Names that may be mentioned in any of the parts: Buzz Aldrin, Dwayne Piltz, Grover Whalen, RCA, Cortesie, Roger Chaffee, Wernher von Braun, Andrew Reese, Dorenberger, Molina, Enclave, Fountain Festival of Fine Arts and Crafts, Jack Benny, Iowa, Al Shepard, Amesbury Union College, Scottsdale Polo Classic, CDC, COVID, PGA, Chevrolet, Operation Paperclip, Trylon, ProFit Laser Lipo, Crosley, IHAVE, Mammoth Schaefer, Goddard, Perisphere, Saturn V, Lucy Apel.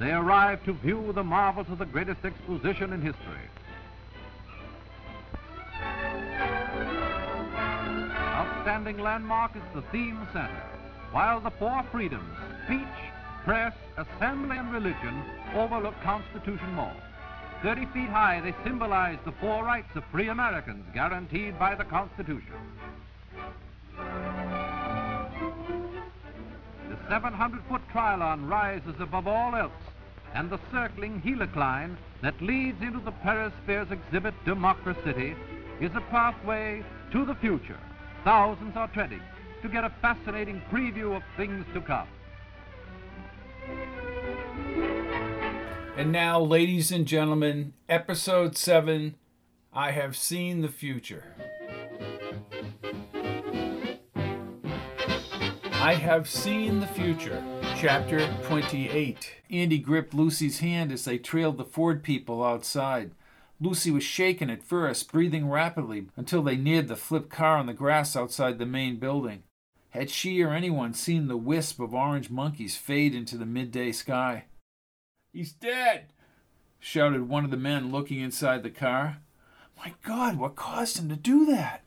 they arrive to view the marvels of the greatest exposition in history. Outstanding landmark is the theme center, while the four freedoms, speech, press, assembly, and religion overlook Constitution Mall. 30 feet high, they symbolize the four rights of free Americans guaranteed by the Constitution. The 700-foot Trylon rises above all else, and the circling helicline that leads into the Perisphere's exhibit, Democracy, is a pathway to the future. Thousands are treading to get a fascinating preview of things to come. And now, ladies and gentlemen, Episode 7, I Have Seen the Future. I Have Seen the Future, Chapter 28. Andy gripped Lucy's hand as they trailed the Ford people outside. Lucy was shaken at first, breathing rapidly, until they neared the flipped car on the grass outside the main building. Had she or anyone seen the wisp of orange monkeys fade into the midday sky? "He's dead!" shouted one of the men looking inside the car. "My God, what caused him to do that?"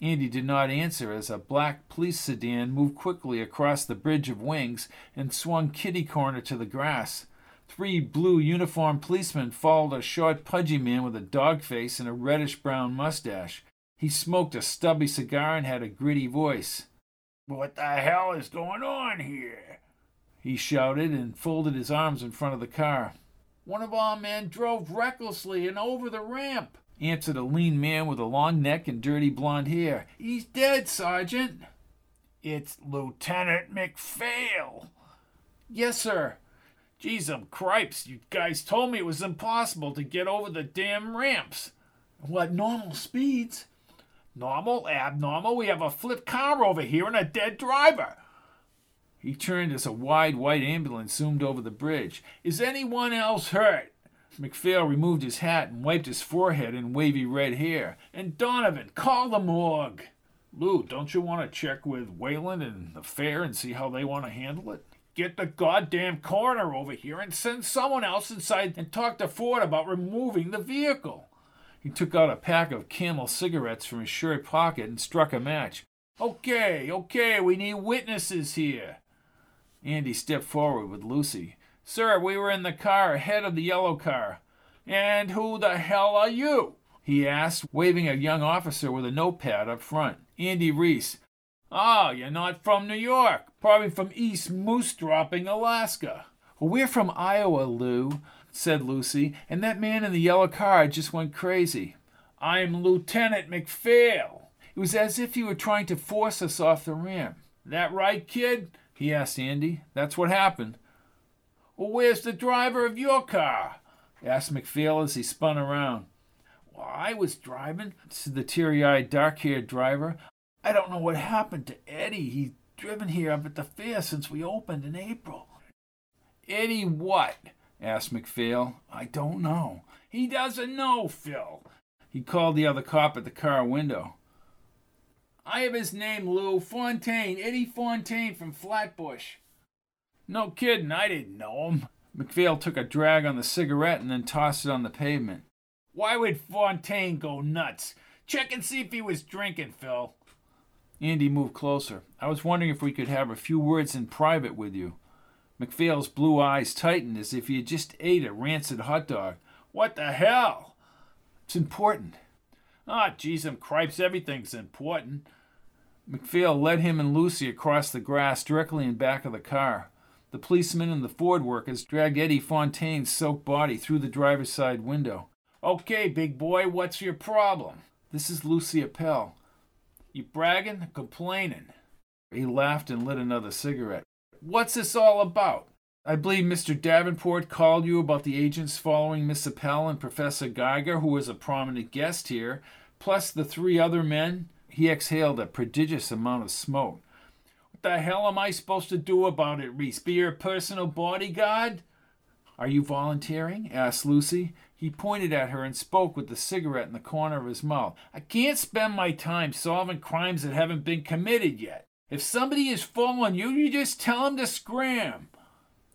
Andy did not answer as a black police sedan moved quickly across the bridge of wings and swung kitty-corner to the grass. Three blue uniformed policemen followed a short, pudgy man with a dog face and a reddish-brown mustache. He smoked a stubby cigar and had a gritty voice. "What the hell is going on here?" he shouted and folded his arms in front of the car. "One of our men drove recklessly and over the ramp," answered a lean man with a long neck and dirty blonde hair. "He's dead, Sergeant." "It's Lieutenant McPhail." "Yes, sir." "Jeezum cripes, you guys told me it was impossible to get over the damn ramps." "What, normal speeds?" "Normal, abnormal, we have a flipped car over here and a dead driver." He turned as a wide white ambulance zoomed over the bridge. "Is anyone else hurt?" McPhail removed his hat and wiped his forehead and wavy red hair. "And Donovan, call the morgue." "Lou, don't you want to check with Wayland and the fair and see how they want to handle it?" "Get the goddamn coroner over here and send someone else inside and talk to Ford about removing the vehicle." He took out a pack of Camel cigarettes from his shirt pocket and struck a match. Okay, we need witnesses here." Andy stepped forward with Lucy. "Sir, we were in the car ahead of the yellow car." "And who the hell are you?" he asked, waving a young officer with a notepad up front. "Andy Reese." "Oh, you're not from New York. Probably from East Moose Dropping, Alaska." "Well, we're from Iowa, Lou," said Lucy, "and that man in the yellow car just went crazy." "I'm Lieutenant McPhail." It was as if he were trying to force us off the ramp. "That right, kid?" he asked Andy. "That's what happened." "Well, where's the driver of your car?" asked McPhail as he spun around. "Well, I was driving," said the teary-eyed, dark-haired driver. "I don't know what happened to Eddie. He's driven here up at the fair since we opened in April." "Eddie what?" asked McPhail. "I don't know." "He doesn't know, Phil." He called the other cop at the car window. "I have his name, Lou. Fontaine. Eddie Fontaine from Flatbush." "No kidding. I didn't know him." McPhail took a drag on the cigarette and then tossed it on the pavement. "Why would Fontaine go nuts? Check and see if he was drinking, Phil." Andy moved closer. "I was wondering if we could have a few words in private with you." McPhail's blue eyes tightened as if he had just ate a rancid hot dog. "What the hell?" "It's important." "Ah, jeezum cripes, everything's important." McPhail led him and Lucy across the grass directly in back of the car. The policemen and the Ford workers dragged Eddie Fontaine's soaked body through the driver's side window. "Okay, big boy, what's your problem?" "This is Lucy Apel." "You bragging or complaining?" He laughed and lit another cigarette. "What's this all about?" I believe Mr. Davenport called you about the agents following Miss Apel and Professor Geiger, who was a prominent guest here, plus the three other men. He exhaled a prodigious amount of smoke. What the hell am I supposed to do about it, Reese? Be your personal bodyguard? Are you volunteering? Asked Lucy. He pointed at her and spoke with the cigarette in the corner of his mouth. I can't spend my time solving crimes that haven't been committed yet. If somebody is following you, you just tell him to scram.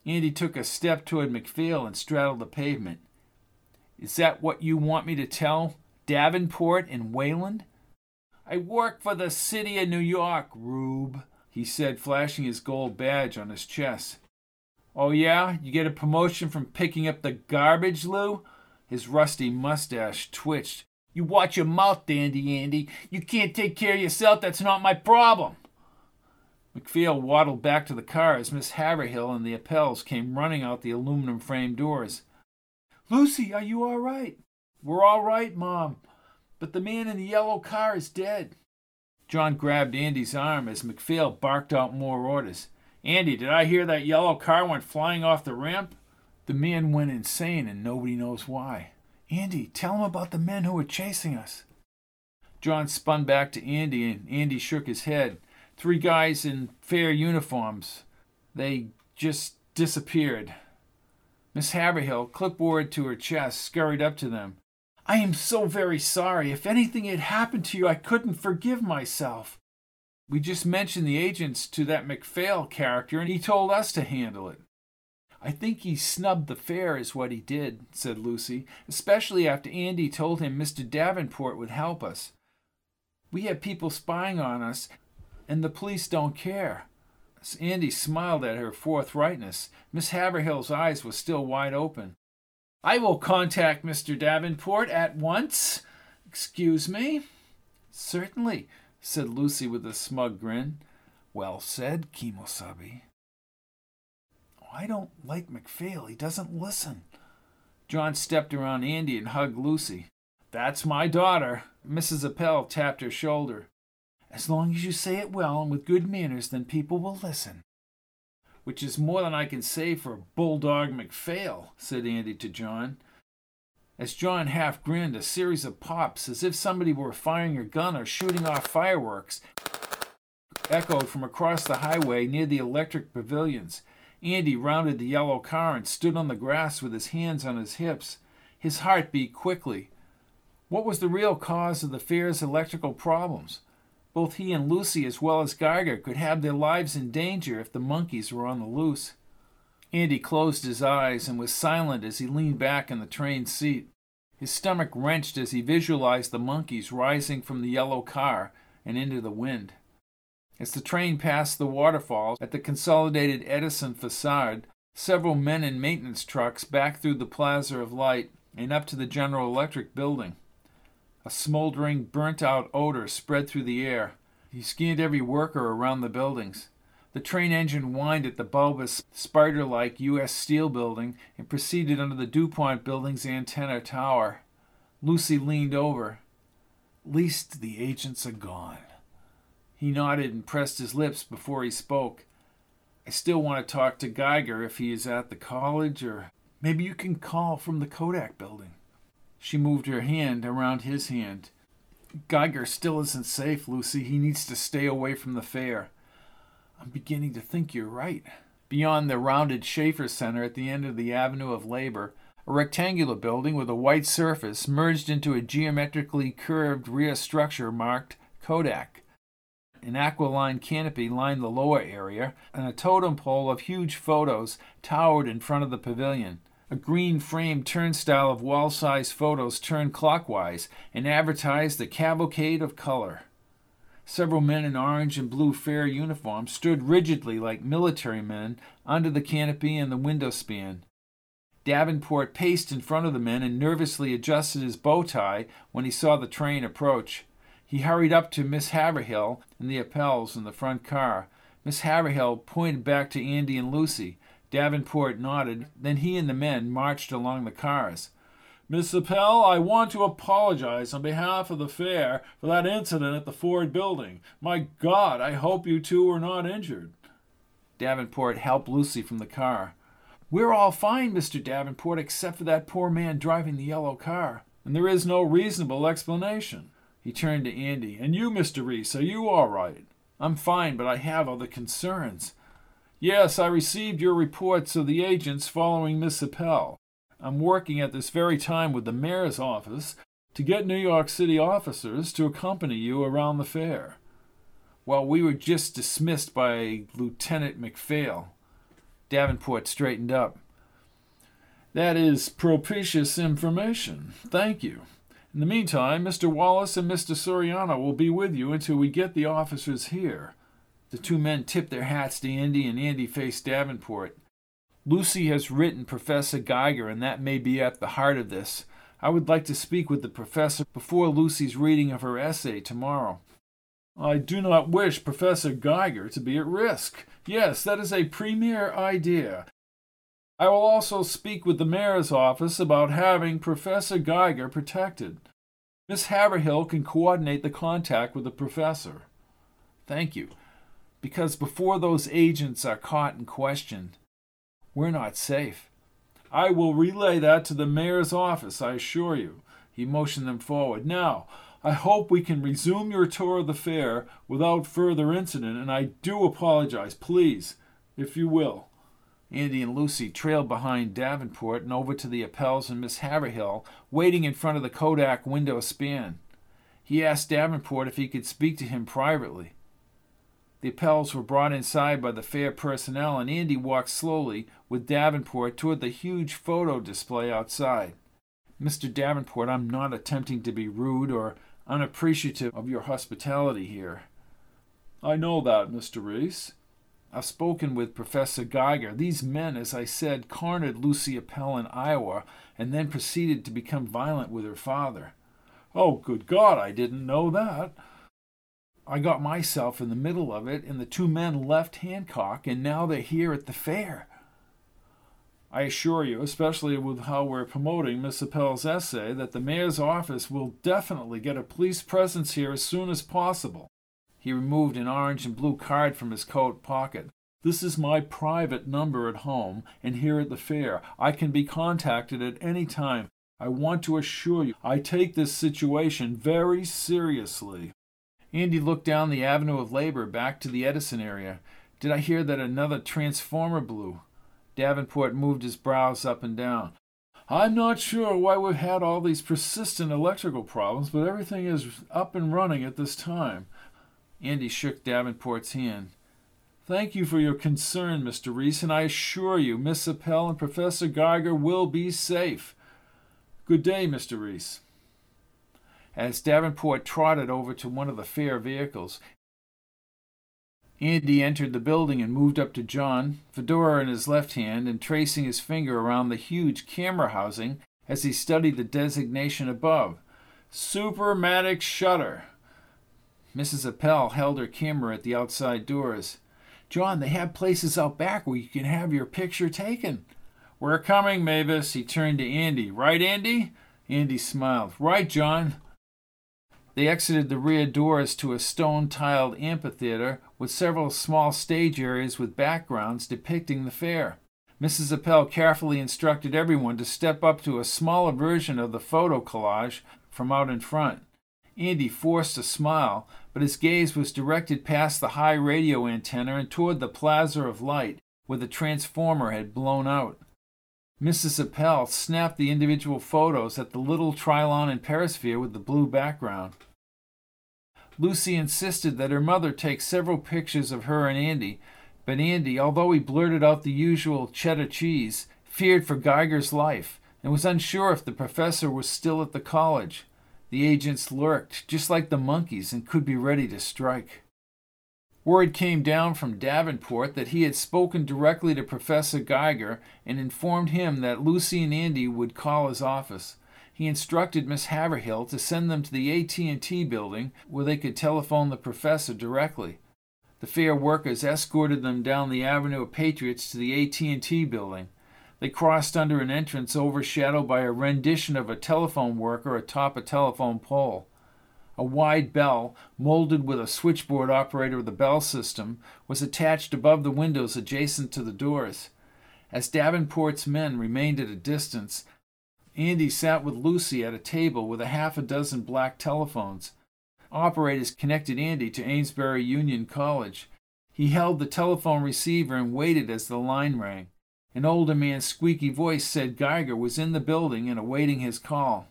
Andy took a step toward MacPhail and straddled the pavement. Is that what you want me to tell Davenport and Wayland? I work for the city of New York, Rube, he said, flashing his gold badge on his chest. Oh, yeah? You get a promotion from picking up the garbage, Lou? His rusty mustache twitched. You watch your mouth, Dandy Andy. You can't take care of yourself. That's not my problem. MacPhail waddled back to the car as Miss Haverhill and the Apels came running out the aluminum-framed doors. Lucy, are you all right? We're all right, Mom, but the man in the yellow car is dead. John grabbed Andy's arm as MacPhail barked out more orders. Andy, did I hear that yellow car went flying off the ramp? The man went insane and nobody knows why. Andy, tell him about the men who were chasing us. John spun back to Andy and Andy shook his head. Three guys in fair uniforms. They just disappeared. Miss Haverhill, clipboard to her chest, scurried up to them. I am so very sorry. If anything had happened to you, I couldn't forgive myself. We just mentioned the agents to that MacPhail character, and he told us to handle it. I think he snubbed the fair is what he did, said Lucy, especially after Andy told him Mr. Davenport would help us. We have people spying on us, and the police don't care. Andy smiled at her forthrightness. Miss Haverhill's eyes were still wide open. I will contact Mr. Davenport at once. Excuse me? Certainly, said Lucy with a smug grin. Well said, Kimosabe. Oh, I don't like MacPhail. He doesn't listen. John stepped around Andy and hugged Lucy. That's my daughter. Mrs. Apel tapped her shoulder. As long as you say it well and with good manners, then people will listen. Which is more than I can say for Bulldog MacPhail, said Andy to John. As John half grinned, a series of pops, as if somebody were firing a gun or shooting off fireworks, echoed from across the highway near the electric pavilions. Andy rounded the yellow car and stood on the grass with his hands on his hips. His heart beat quickly. What was the real cause of the fair's electrical problems? Both he and Lucy, as well as Geiger, could have their lives in danger if the monkeys were on the loose. Andy closed his eyes and was silent as he leaned back in the train seat. His stomach wrenched as he visualized the monkeys rising from the yellow car and into the wind. As the train passed the waterfalls at the Consolidated Edison facade, several men in maintenance trucks backed through the Plaza of Light and up to the General Electric building. A smoldering, burnt-out odor spread through the air. He scanned every worker around the buildings. The train engine whined at the bulbous, spider-like U.S. Steel building and proceeded under the DuPont building's antenna tower. Lucy leaned over. At least the agents are gone. He nodded and pressed his lips before he spoke. I still want to talk to Geiger if he is at the college, or maybe you can call from the Kodak building. She moved her hand around his hand. Geiger still isn't safe, Lucy. He needs to stay away from the fair. I'm beginning to think you're right. Beyond the rounded Schaefer Center at the end of the Avenue of Labor, a rectangular building with a white surface merged into a geometrically curved rear structure marked Kodak. An aquiline canopy lined the lower area, and a totem pole of huge photos towered in front of the pavilion. A green framed turnstile of wall-sized photos turned clockwise and advertised the cavalcade of color. Several men in orange and blue fair uniforms stood rigidly like military men under the canopy and the window span. Davenport paced in front of the men and nervously adjusted his bow tie when he saw the train approach. He hurried up to Miss Haverhill and the Apels in the front car. Miss Haverhill pointed back to Andy and Lucy. Davenport nodded, then he and the men marched along the cars. Miss Apel, I want to apologize on behalf of the fair for that incident at the Ford building. My God, I hope you two were not injured. Davenport helped Lucy from the car. We're all fine, Mr. Davenport, except for that poor man driving the yellow car. And there is no reasonable explanation. He turned to Andy. And you, Mr. Reese, are you all right? I'm fine, but I have other concerns. Yes, I received your reports of the agents following Miss Apel. I'm working at this very time with the mayor's office to get New York City officers to accompany you around the fair. Well, we were just dismissed by Lieutenant MacPhail. Davenport straightened up. That is propitious information. Thank you. In the meantime, Mr. Wallace and Mr. Soriano will be with you until we get the officers here. The two men tipped their hats to Andy, and Andy faced Davenport. Lucy has written Professor Geiger, and that may be at the heart of this. I would like to speak with the professor before Lucy's reading of her essay tomorrow. I do not wish Professor Geiger to be at risk. Yes, that is a premier idea. I will also speak with the mayor's office about having Professor Geiger protected. Miss Haverhill can coordinate the contact with the professor. Thank you. Because before those agents are caught and questioned, we're not safe. I will relay that to the mayor's office, I assure you. He motioned them forward. Now, I hope we can resume your tour of the fair without further incident, and I do apologize, please, if you will. Andy and Lucy trailed behind Davenport and over to the Apels and Miss Haverhill, waiting in front of the Kodak window span. He asked Davenport if he could speak to him privately. The Apels were brought inside by the fair personnel, and Andy walked slowly with Davenport toward the huge photo display outside. Mr. Davenport, I'm not attempting to be rude or unappreciative of your hospitality here. I know that, Mr. Reese. I've spoken with Professor Geiger. These men, as I said, cornered Lucy Apel in Iowa and then proceeded to become violent with her father. Oh, good God, I didn't know that. I got myself in the middle of it, and the two men left Hancock, and now they're here at the fair. I assure you, especially with how we're promoting Miss Apel's essay, that the mayor's office will definitely get a police presence here as soon as possible. He removed an orange and blue card from his coat pocket. This is my private number at home and here at the fair. I can be contacted at any time. I want to assure you, I take this situation very seriously. Andy looked down the Avenue of Labor back to the Edison area. Did I hear that another transformer blew? Davenport moved his brows up and down. I'm not sure why we've had all these persistent electrical problems, but everything is up and running at this time. Andy shook Davenport's hand. Thank you for your concern, Mr. Reese, and I assure you Miss Apel and Professor Geiger will be safe. Good day, Mr. Reese. As Davenport trotted over to one of the fair vehicles, Andy entered the building and moved up to John, fedora in his left hand and tracing his finger around the huge camera housing as he studied the designation above. Supermatic shutter. Mrs. Apel held her camera at the outside doors. John, they have places out back where you can have your picture taken. We're coming, Mavis. He turned to Andy. Right, Andy? Andy smiled. Right, John. They exited the rear doors to a stone-tiled amphitheater with several small stage areas with backgrounds depicting the fair. Mrs. Apel carefully instructed everyone to step up to a smaller version of the photo collage from out in front. Andy forced a smile, but his gaze was directed past the high radio antenna and toward the plaza of light where the transformer had blown out. Mrs. Apel snapped the individual photos at the little Trylon and Perisphere with the blue background. Lucy insisted that her mother take several pictures of her and Andy, but Andy, although he blurted out the usual cheddar cheese, feared for Geiger's life and was unsure if the professor was still at the college. The agents lurked, just like the monkeys, and could be ready to strike. Word came down from Davenport that he had spoken directly to Professor Geiger and informed him that Lucy and Andy would call his office. He instructed Miss Haverhill to send them to the AT&T building where they could telephone the professor directly. The fair workers escorted them down the Avenue of Patriots to the AT&T building. They crossed under an entrance overshadowed by a rendition of a telephone worker atop a telephone pole. A wide bell, molded with a switchboard operator of the bell system, was attached above the windows adjacent to the doors. As Davenport's men remained at a distance, Andy sat with Lucy at a table with a half a dozen black telephones. Operators connected Andy to Amesbury Union College. He held the telephone receiver and waited as the line rang. An older man's squeaky voice said Geiger was in the building and awaiting his call.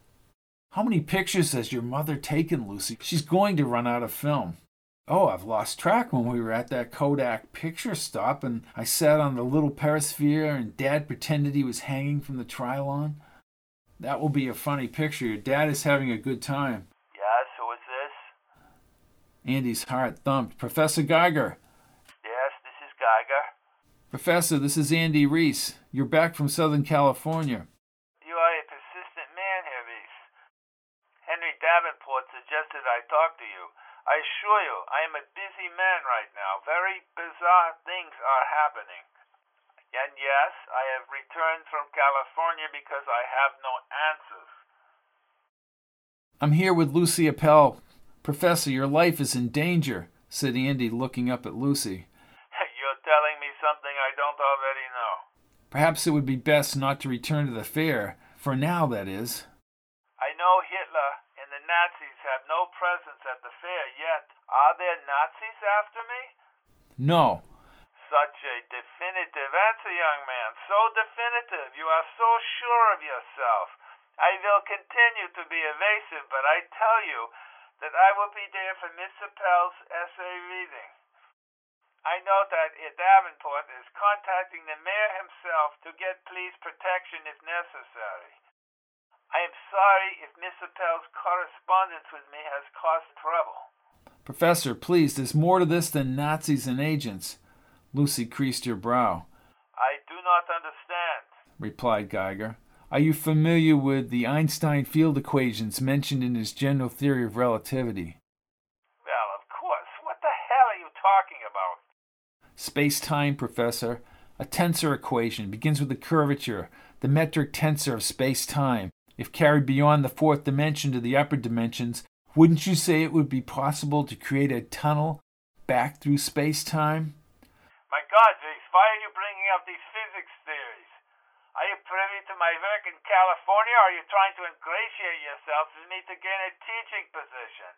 "How many pictures has your mother taken, Lucy? She's going to run out of film." "Oh, I've lost track. When we were at that Kodak picture stop and I sat on the little Perisphere and Dad pretended he was hanging from the Trylon." "That will be a funny picture. Your dad is having a good time." "Yes, who is this?" Andy's heart thumped. "Professor Geiger." "Yes, this is Geiger." "Professor, this is Andy Reese. You're back from Southern California." "You are a persistent man here, Reese. Henry Davenport suggested I talk to you. I assure you, I am a busy man right now. Very bizarre things are happening. And yes, I have returned from California because I have no answers." "I'm here with Lucy Apel. Professor, your life is in danger," said Andy, looking up at Lucy. "You're telling me something I don't already know." "Perhaps it would be best not to return to the fair. For now, that is." "I know Hitler and the Nazis have no presence at the fair yet. Are there Nazis after me?" "No." "Such a definitive answer, young man. So definitive. You are so sure of yourself. I will continue to be evasive, but I tell you that I will be there for Miss Appel's essay reading. I know that Ed Davenport is contacting the mayor himself to get police protection if necessary. I am sorry if Miss Appel's correspondence with me has caused trouble." "Professor, please, there's more to this than Nazis and agents." Lucy creased her brow. "I do not understand," replied Geiger. "Are you familiar with the Einstein field equations mentioned in his general theory of relativity?" "Well, of course. What the hell are you talking about?" "Space-time, Professor. A tensor equation begins with the curvature, the metric tensor of space-time. If carried beyond the fourth dimension to the upper dimensions, wouldn't you say it would be possible to create a tunnel back through space-time?" "My God, Reese, why are you bringing up these physics theories? Are you privy to my work in California, or are you trying to ingratiate yourself with me to gain a teaching position?"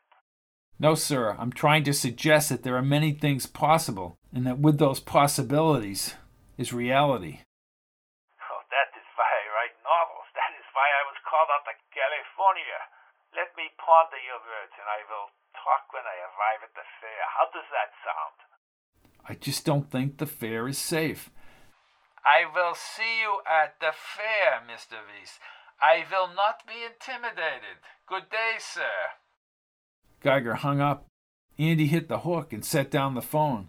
"No, sir. I'm trying to suggest that there are many things possible, and that with those possibilities is reality." "Oh, that is why I write novels. That is why I was called out to California. Let me ponder your words, and I will talk when I arrive at the fair. How does that sound?" "I just don't think the fair is safe." "I will see you at the fair, Mr. Reese. I will not be intimidated. Good day, sir." Geiger hung up. Andy hit the hook and set down the phone.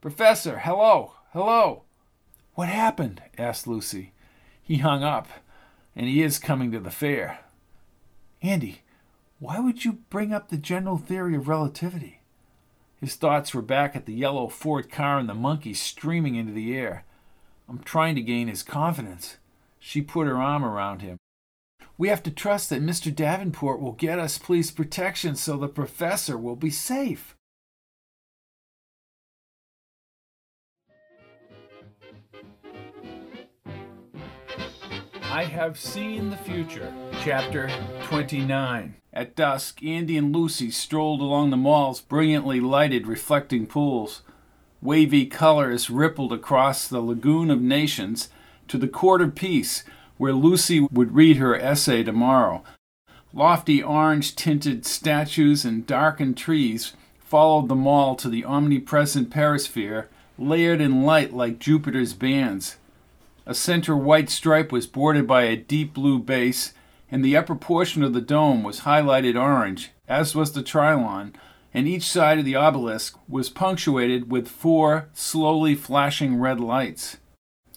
"Professor, hello, hello." "What happened?" asked Lucy. "He hung up, and he is coming to the fair." "Andy, why would you bring up the general theory of relativity?" His thoughts were back at the yellow Ford car and the monkey streaming into the air. "I'm trying to gain his confidence." She put her arm around him. "We have to trust that Mr. Davenport will get us police protection so the professor will be safe." I Have Seen the Future, Chapter 29. At dusk, Andy and Lucy strolled along the mall's brilliantly lighted reflecting pools. Wavy colors rippled across the Lagoon of Nations to the Court of Peace, where Lucy would read her essay tomorrow. Lofty orange-tinted statues and darkened trees followed the mall to the omnipresent Perisphere, layered in light like Jupiter's bands. A center white stripe was bordered by a deep blue base, and the upper portion of the dome was highlighted orange, as was the Trylon, and each side of the obelisk was punctuated with four slowly flashing red lights.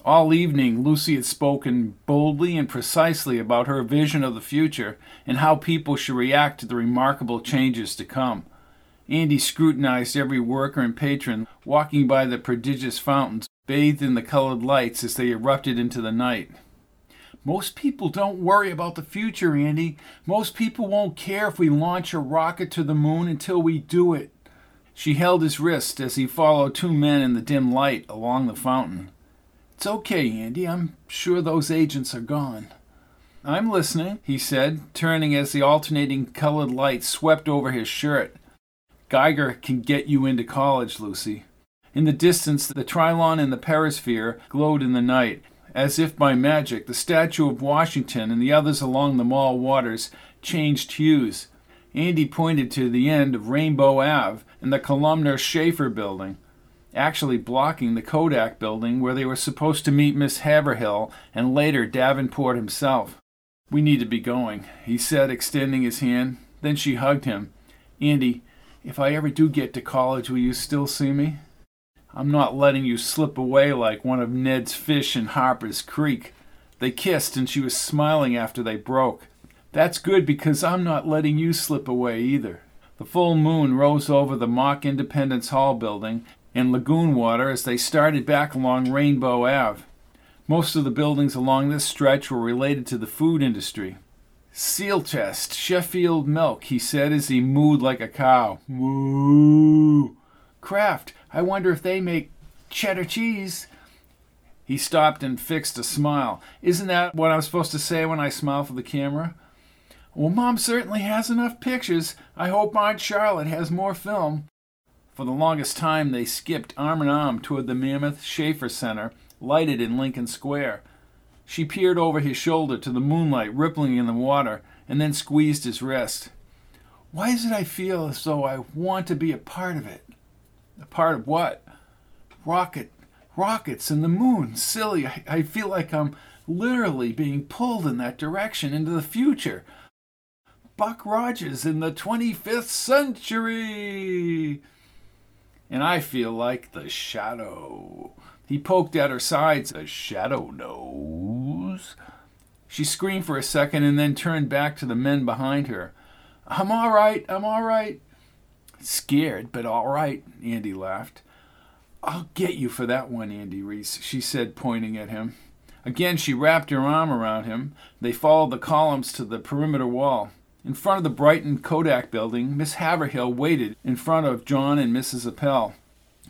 All evening, Lucy had spoken boldly and precisely about her vision of the future and how people should react to the remarkable changes to come. Andy scrutinized every worker and patron walking by the prodigious fountains, bathed in the colored lights as they erupted into the night. "Most people don't worry about the future, Andy. Most people won't care if we launch a rocket to the moon until we do it." She held his wrist as he followed two men in the dim light along the fountain. It's okay, Andy. I'm sure those agents are gone. I'm listening, he said, turning as the alternating colored light swept over his shirt. Geiger can get you into college, Lucy. In the distance, the Trylon and the Perisphere glowed in the night. As if by magic, the statue of Washington and the others along the mall waters changed hues. Andy pointed to the end of Rainbow Ave and the columnar Schaefer building, actually blocking the Kodak building where they were supposed to meet Miss Haverhill and later Davenport himself. "We need to be going," he said, extending his hand. Then she hugged him. "Andy, if I ever do get to college, will you still see me? I'm not letting you slip away like one of Ned's fish in Harper's Creek." They kissed, and she was smiling after they broke. "That's good, because I'm not letting you slip away either." The full moon rose over the mock Independence Hall building and lagoon water as they started back along Rainbow Ave. Most of the buildings along this stretch were related to the food industry. "Seal test, Sheffield milk," he said as he mooed like a cow. "Moo! Kraft, I wonder if they make cheddar cheese." He stopped and fixed a smile. "Isn't that what I'm supposed to say when I smile for the camera?" "Well, Mom certainly has enough pictures. I hope Aunt Charlotte has more film." For the longest time, they skipped arm in arm toward the mammoth Schaefer Center, lighted in Lincoln Square. She peered over his shoulder to the moonlight rippling in the water and then squeezed his wrist. "Why is it I feel as though I want to be a part of it?" "A part of what?" Rockets and the moon. Silly, I feel like I'm literally being pulled in that direction into the future. Buck Rogers in the 25th century. "And I feel like the shadow." He poked at her sides. "The shadow knows." She screamed for a second and then turned back to the men behind her. I'm all right. "Scared, but all right," Andy laughed. "I'll get you for that one, Andy Reese," she said, pointing at him. Again, she wrapped her arm around him. They followed the columns to the perimeter wall. In front of the Brighton Kodak building, Miss Haverhill waited in front of John and Mrs. Apel.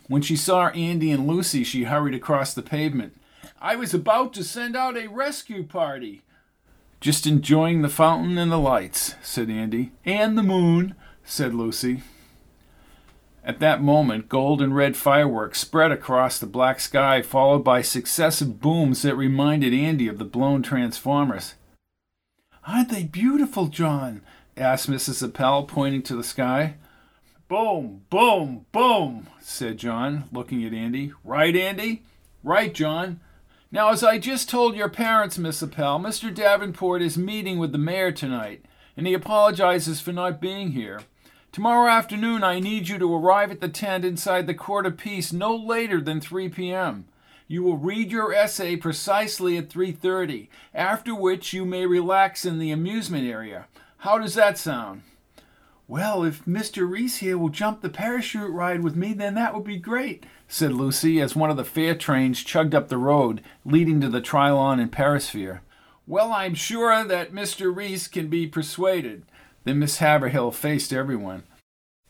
When she saw Andy and Lucy, she hurried across the pavement. "I was about to send out a rescue party." "Just enjoying the fountain and the lights," said Andy. "And the moon," said Lucy. At that moment, gold and red fireworks spread across the black sky, followed by successive booms that reminded Andy of the blown transformers. "Aren't they beautiful, John?" asked Mrs. Apel, pointing to the sky. "Boom, boom, boom," said John, looking at Andy. "Right, Andy?" "Right, John." "Now, as I just told your parents, Miss Apel, Mr. Davenport is meeting with the mayor tonight, and he apologizes for not being here. Tomorrow afternoon, I need you to arrive at the tent inside the Court of Peace no later than 3 p.m. You will read your essay precisely at 3:30, after which you may relax in the amusement area. How does that sound?" "Well, if Mr. Reese here will jump the parachute ride with me, then that would be great," said Lucy as one of the fare trains chugged up the road leading to the Trylon and Perisphere. "Well, I'm sure that Mr. Reese can be persuaded." Then Miss Haverhill faced everyone.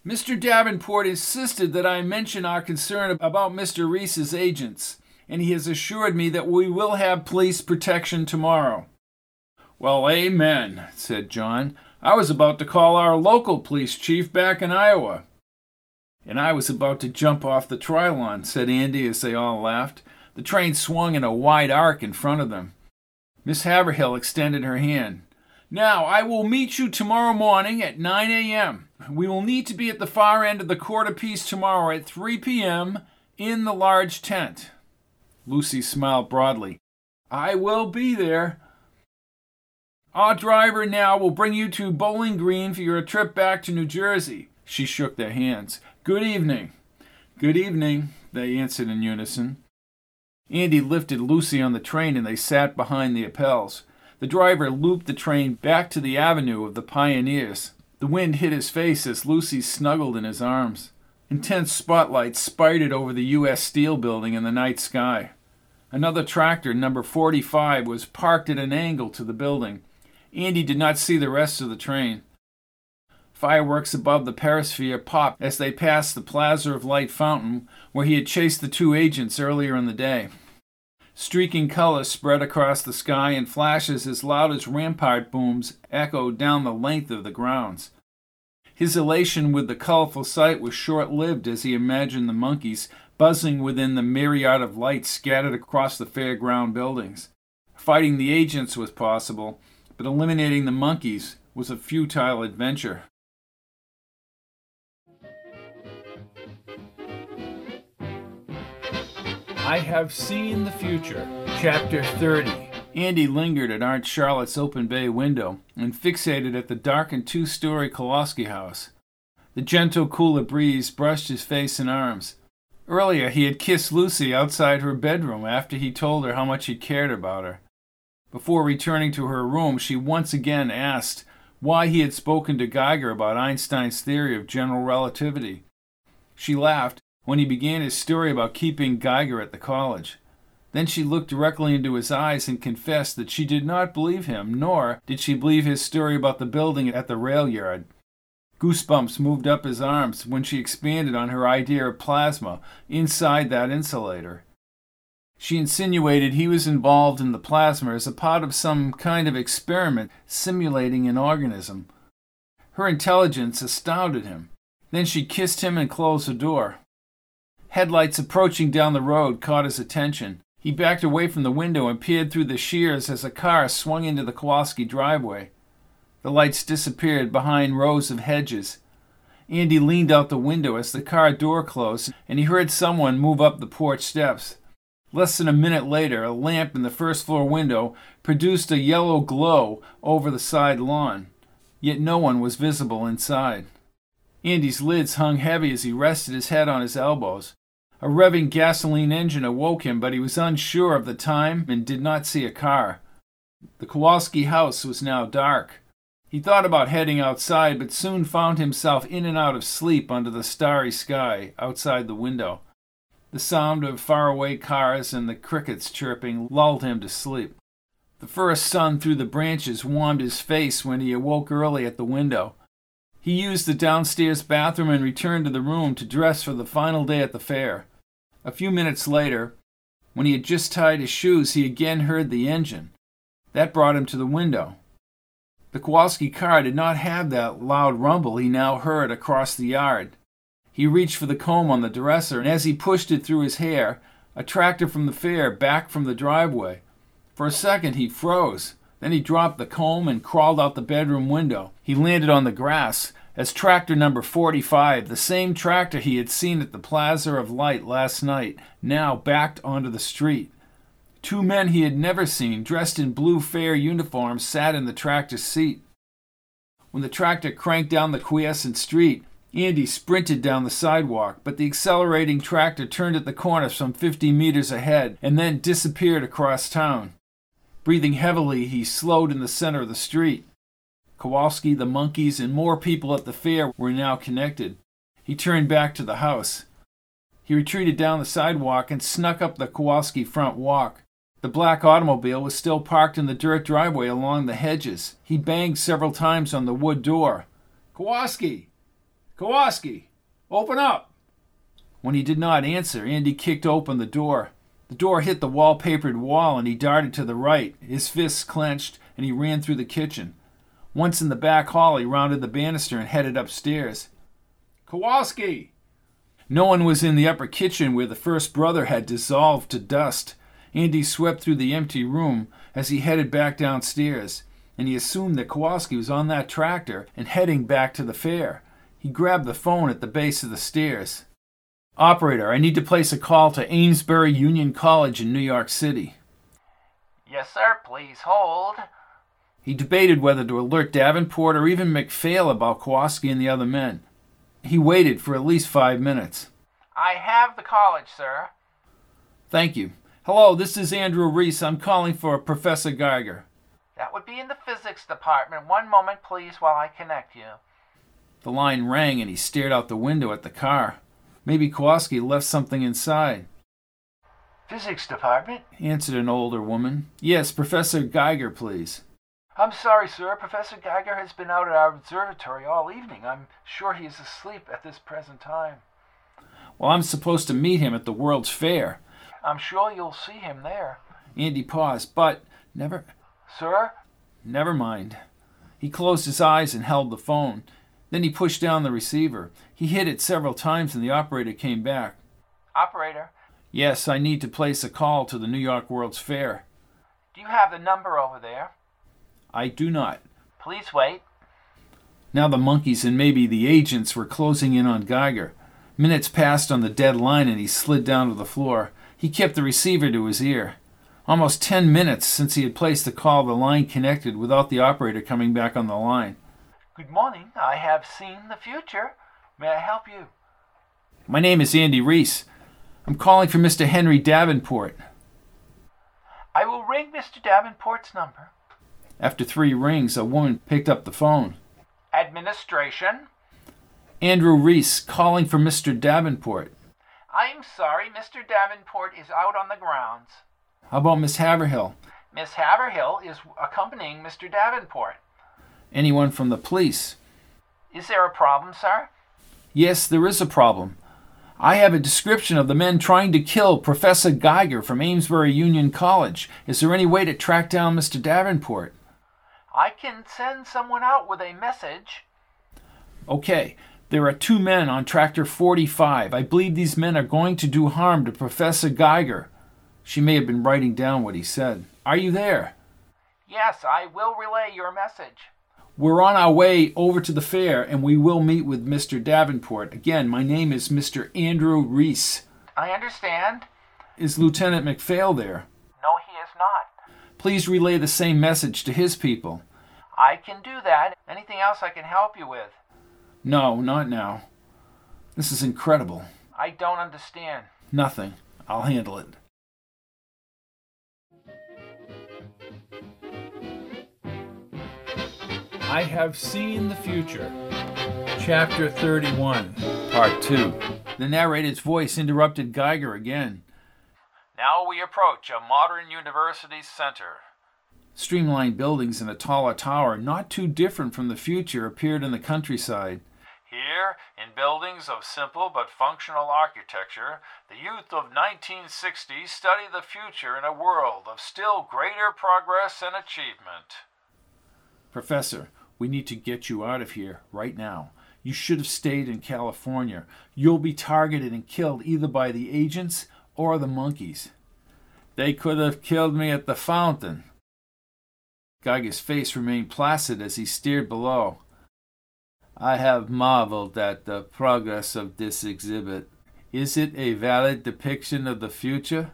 "Mr. Davenport insisted that I mention our concern about Mr. Reese's agents, and he has assured me that we will have police protection tomorrow." "Well, amen," said John. "I was about to call our local police chief back in Iowa." "And I was about to jump off the Trylon," said Andy as they all laughed. The train swung in a wide arc in front of them. Miss Haverhill extended her hand. "Now, I will meet you tomorrow morning at 9 a.m. We will need to be at the far end of the Court of Peace tomorrow at 3 p.m. in the large tent." Lucy smiled broadly. "I will be there. Our driver now will bring you to Bowling Green for your trip back to New Jersey." She shook their hands. "Good evening." "Good evening," they answered in unison. Andy lifted Lucy on the train and they sat behind the Apels. The driver looped the train back to the avenue of the pioneers. The wind hit his face as Lucy snuggled in his arms. Intense spotlights spited over the U.S. Steel building in the night sky. Another tractor, number 45, was parked at an angle to the building. Andy did not see the rest of the train. Fireworks above the Perisphere popped as they passed the Plaza of Light fountain, where he had chased the two agents earlier in the day. Streaking colors spread across the sky, and flashes as loud as rampart booms echoed down the length of the grounds. His elation with the colorful sight was short-lived as he imagined the monkeys buzzing within the myriad of lights scattered across the fairground buildings. Fighting the agents was possible, but eliminating the monkeys was a futile adventure. I Have Seen the Future, Chapter 30. Andy lingered at Aunt Charlotte's open bay window and fixated at the darkened two-story Koloski house. The gentle cooler breeze brushed his face and arms. Earlier he had kissed Lucy outside her bedroom after he told her how much he cared about her. Before returning to her room, she once again asked why he had spoken to Geiger about Einstein's theory of general relativity. She laughed when he began his story about keeping Geiger at the college. Then she looked directly into his eyes and confessed that she did not believe him, nor did she believe his story about the building at the rail yard. Goosebumps moved up his arms when she expanded on her idea of plasma inside that insulator. She insinuated he was involved in the plasma as a part of some kind of experiment simulating an organism. Her intelligence astounded him. Then she kissed him and closed the door. Headlights approaching down the road caught his attention. He backed away from the window and peered through the shears as a car swung into the Kowalski driveway. The lights disappeared behind rows of hedges. Andy leaned out the window as the car door closed, and he heard someone move up the porch steps. Less than a minute later, a lamp in the first-floor window produced a yellow glow over the side lawn, yet no one was visible inside. Andy's lids hung heavy as he rested his head on his elbows. A revving gasoline engine awoke him, but he was unsure of the time and did not see a car. The Kowalski house was now dark. He thought about heading outside, but soon found himself in and out of sleep under the starry sky outside the window. The sound of faraway cars and the crickets chirping lulled him to sleep. The first sun through the branches warmed his face when he awoke early at the window. He used the downstairs bathroom and returned to the room to dress for the final day at the fair. A few minutes later, when he had just tied his shoes, he again heard the engine. That brought him to the window. The Kowalski car did not have that loud rumble he now heard across the yard. He reached for the comb on the dresser, and as he pushed it through his hair, a tractor from the fair backed from the driveway. For a second he froze. Then he dropped the comb and crawled out the bedroom window. He landed on the grass as tractor number 45, the same tractor he had seen at the Plaza of Light last night, now backed onto the street. Two men he had never seen, dressed in blue fair uniforms, sat in the tractor's seat. When the tractor cranked down the quiescent street, Andy sprinted down the sidewalk, but the accelerating tractor turned at the corner some 50 meters ahead and then disappeared across town. Breathing heavily, he slowed in the center of the street. Kowalski, the monkeys, and more people at the fair were now connected. He turned back to the house. He retreated down the sidewalk and snuck up the Kowalski front walk. The black automobile was still parked in the dirt driveway along the hedges. He banged several times on the wood door. "Kowalski! Kowalski! Open up!" When he did not answer, Andy kicked open the door. The door hit the wallpapered wall, and he darted to the right. His fists clenched, and he ran through the kitchen. Once in the back hall, he rounded the banister and headed upstairs. "Kowalski!" No one was in the upper kitchen, where the first brother had dissolved to dust. Andy swept through the empty room as he headed back downstairs, and he assumed that Kowalski was on that tractor and heading back to the fair. He grabbed the phone at the base of the stairs. "Operator, I need to place a call to Amesbury Union College in New York City." "Yes, sir. Please hold." He debated whether to alert Davenport or even MacPhail about Kowalski and the other men. He waited for at least 5 minutes. "I have the college, sir." "Thank you. Hello, this is Andrew Reese. I'm calling for Professor Geiger." "That would be in the physics department. One moment, please, while I connect you." The line rang, and he stared out the window at the car. Maybe Kowalski left something inside. "Physics department?" answered an older woman. "Yes, Professor Geiger, please." "I'm sorry, sir. Professor Geiger has been out at our observatory all evening. I'm sure he is asleep at this present time." "Well, I'm supposed to meet him at the World's Fair." I'm sure you'll see him there. Andy paused, but never... Sir? Never mind. He closed his eyes and held the phone. Then he pushed down the receiver. He hit it several times and the operator came back. Operator? Yes, I need to place a call to the New York World's Fair. Do you have the number over there? I do not. Please wait. Now the monkeys and maybe the agents were closing in on Geiger. Minutes passed on the dead line and he slid down to the floor. He kept the receiver to his ear. Almost 10 minutes since he had placed the call, the line connected without the operator coming back on the line. Good morning. I have seen the future. May I help you? My name is Andy Reese. I'm calling for Mr. Henry Davenport. I will ring Mr. Davenport's number. After 3 rings, a woman picked up the phone. Administration? Andrew Reese, calling for Mr. Davenport. I'm sorry, Mr. Davenport is out on the grounds. How about Miss Haverhill? Miss Haverhill is accompanying Mr. Davenport. Anyone from the police? Is there a problem, sir? Yes, there is a problem. I have a description of the men trying to kill Professor Geiger from Amesbury Union College. Is there any way to track down Mr. Davenport? I can send someone out with a message. Okay. There are 2 men on Tractor 45. I believe these men are going to do harm to Professor Geiger. She may have been writing down what he said. Are you there? Yes, I will relay your message. We're on our way over to the fair, and we will meet with Mr. Davenport. Again, my name is Mr. Andrew Reese. I understand. Is Lieutenant MacPhail there? No, he is not. Please relay the same message to his people. I can do that. Anything else I can help you with? No, not now. This is incredible. I don't understand. Nothing. I'll handle it. I Have Seen the Future, Chapter 31, Part 2. The narrator's voice interrupted Geiger again. Now we approach a modern university center. Streamlined buildings and a taller tower, not too different from the future, appeared in the countryside. Here, in buildings of simple but functional architecture, the youth of 1960 study the future in a world of still greater progress and achievement. Professor, we need to get you out of here right now. You should have stayed in California. You'll be targeted and killed either by the agents or the monkeys. They could have killed me at the fountain. Geiger's face remained placid as he stared below. I have marveled at the progress of this exhibit. Is it a valid depiction of the future?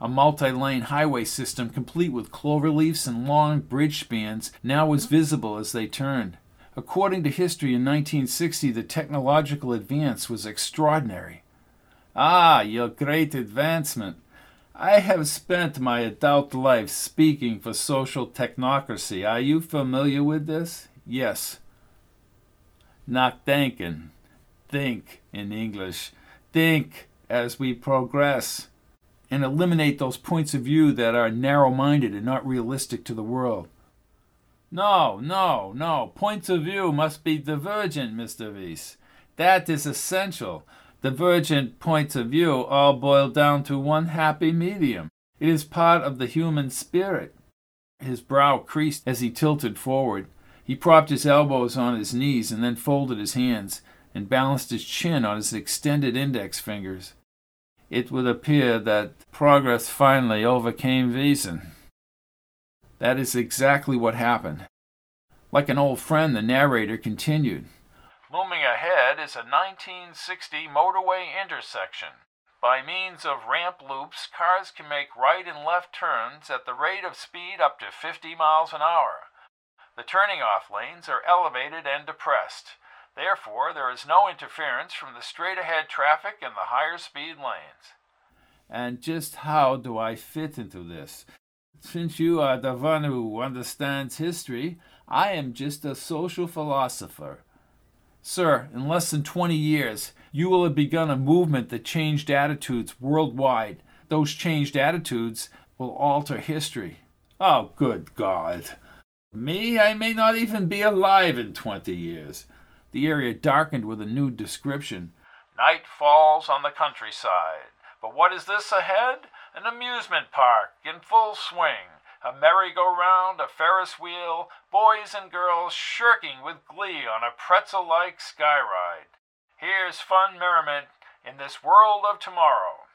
A multi-lane highway system complete with clover leaves and long bridge spans now was visible as they turned. According to history, in 1960, the technological advance was extraordinary. Ah, your great advancement. I have spent my adult life speaking for social technocracy. Are you familiar with this? Yes. Nachdenken. Think in English. Think as we progress. And eliminate those points of view that are narrow-minded and not realistic to the world. No. Points of view must be divergent, Mr. Reese. That is essential. Divergent points of view all boil down to one happy medium. It is part of the human spirit. His brow creased as he tilted forward. He propped his elbows on his knees and then folded his hands and balanced his chin on his extended index fingers. It would appear that progress finally overcame reason. That is exactly what happened. Like an old friend, the narrator continued. Looming ahead is a 1960 motorway intersection. By means of ramp loops, cars can make right and left turns at the rate of speed up to 50 miles an hour. The turning off lanes are elevated and depressed. Therefore, there is no interference from the straight-ahead traffic and the higher-speed lanes. And just how do I fit into this? Since you are the one who understands history, I am just a social philosopher. Sir, in less than 20 years, you will have begun a movement that changed attitudes worldwide. Those changed attitudes will alter history. Oh, good God. Me, I may not even be alive in 20 years. The area darkened with a new description. Night falls on the countryside. But what is this ahead? An amusement park in full swing, a merry-go-round, a Ferris wheel, boys and girls shirking with glee on a pretzel-like skyride. Here's fun merriment in this world of tomorrow.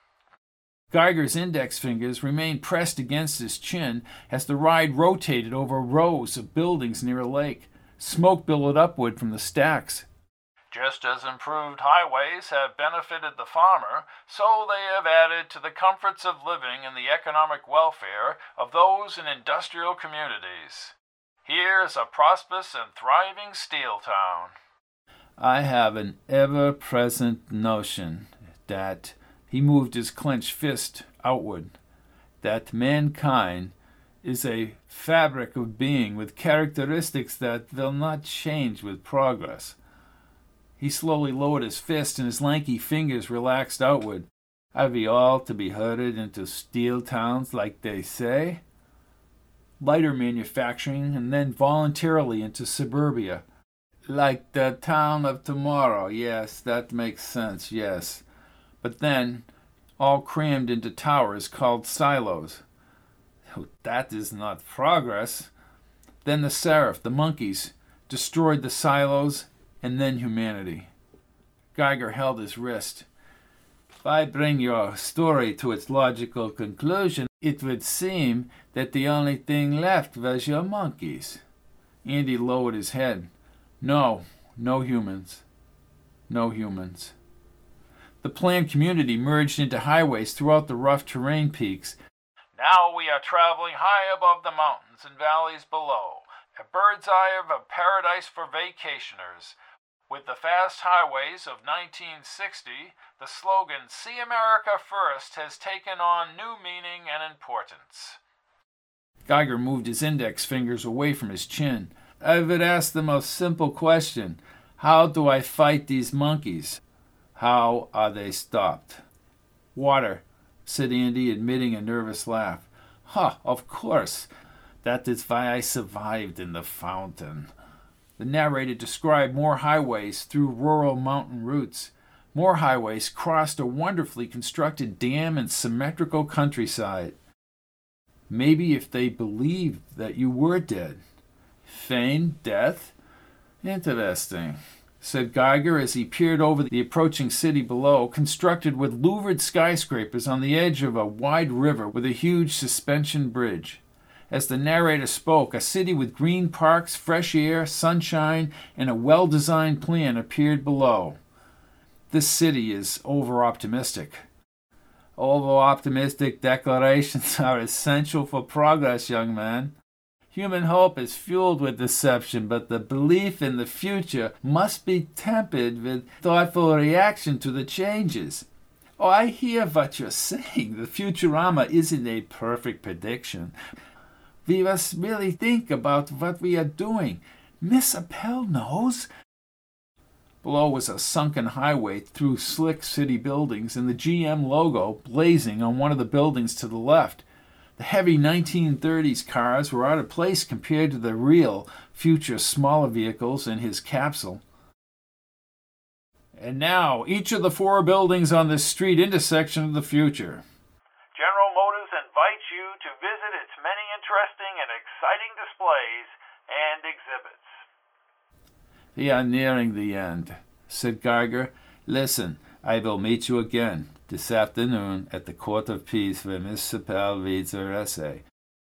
Geiger's index fingers remained pressed against his chin as the ride rotated over rows of buildings near a lake. Smoke billowed upward from the stacks. Just as improved highways have benefited the farmer, so they have added to the comforts of living and the economic welfare of those in industrial communities. Here is a prosperous and thriving steel town. I have an ever-present notion that, he moved his clenched fist outward, that mankind is a fabric of being with characteristics that will not change with progress. He slowly lowered his fist, and his lanky fingers relaxed outward. Are we all to be herded into steel towns like they say? Lighter manufacturing, and then voluntarily into suburbia. Like the town of tomorrow, yes, that makes sense, yes. But then, all crammed into towers called silos. Oh, that is not progress. Then the seraph, the monkeys, destroyed the silos, and then humanity. Geiger held his wrist. If I bring your story to its logical conclusion, it would seem that the only thing left was your monkeys. Andy lowered his head. No, no humans. No humans. The planned community merged into highways throughout the rough terrain peaks. Now we are traveling high above the mountains and valleys below, a bird's eye of a paradise for vacationers. With the fast highways of 1960, the slogan, "See America First," has taken on new meaning and importance. Geiger moved his index fingers away from his chin. I would ask the most simple question. How do I fight these monkeys? How are they stopped? Water, said Andy, admitting a nervous laugh. Ha, of course. That is why I survived in the fountain. The narrator described more highways through rural mountain routes. More highways crossed a wonderfully constructed dam and symmetrical countryside. Maybe if they believed that you were dead. Feigned death? Interesting, said Geiger as he peered over the approaching city below, constructed with louvered skyscrapers on the edge of a wide river with a huge suspension bridge. As the narrator spoke, a city with green parks, fresh air, sunshine, and a well-designed plan appeared below. This city is over-optimistic. Over-optimistic declarations are essential for progress, young man. Human hope is fueled with deception, but the belief in the future must be tempered with thoughtful reaction to the changes. Oh, I hear what you're saying. The Futurama isn't a perfect prediction. We must really think about what we are doing. Miss Apel knows. Below was a sunken highway through slick city buildings and the GM logo blazing on one of the buildings to the left. The heavy 1930s cars were out of place compared to the real future smaller vehicles in his capsule. And now, each of the four buildings on this street intersection of the future. General Motors invites you to visit its many interesting and exciting displays and exhibits. We are nearing the end, said Geiger. Listen, I will meet you again this afternoon at the Court of Peace where Miss Apel reads her essay.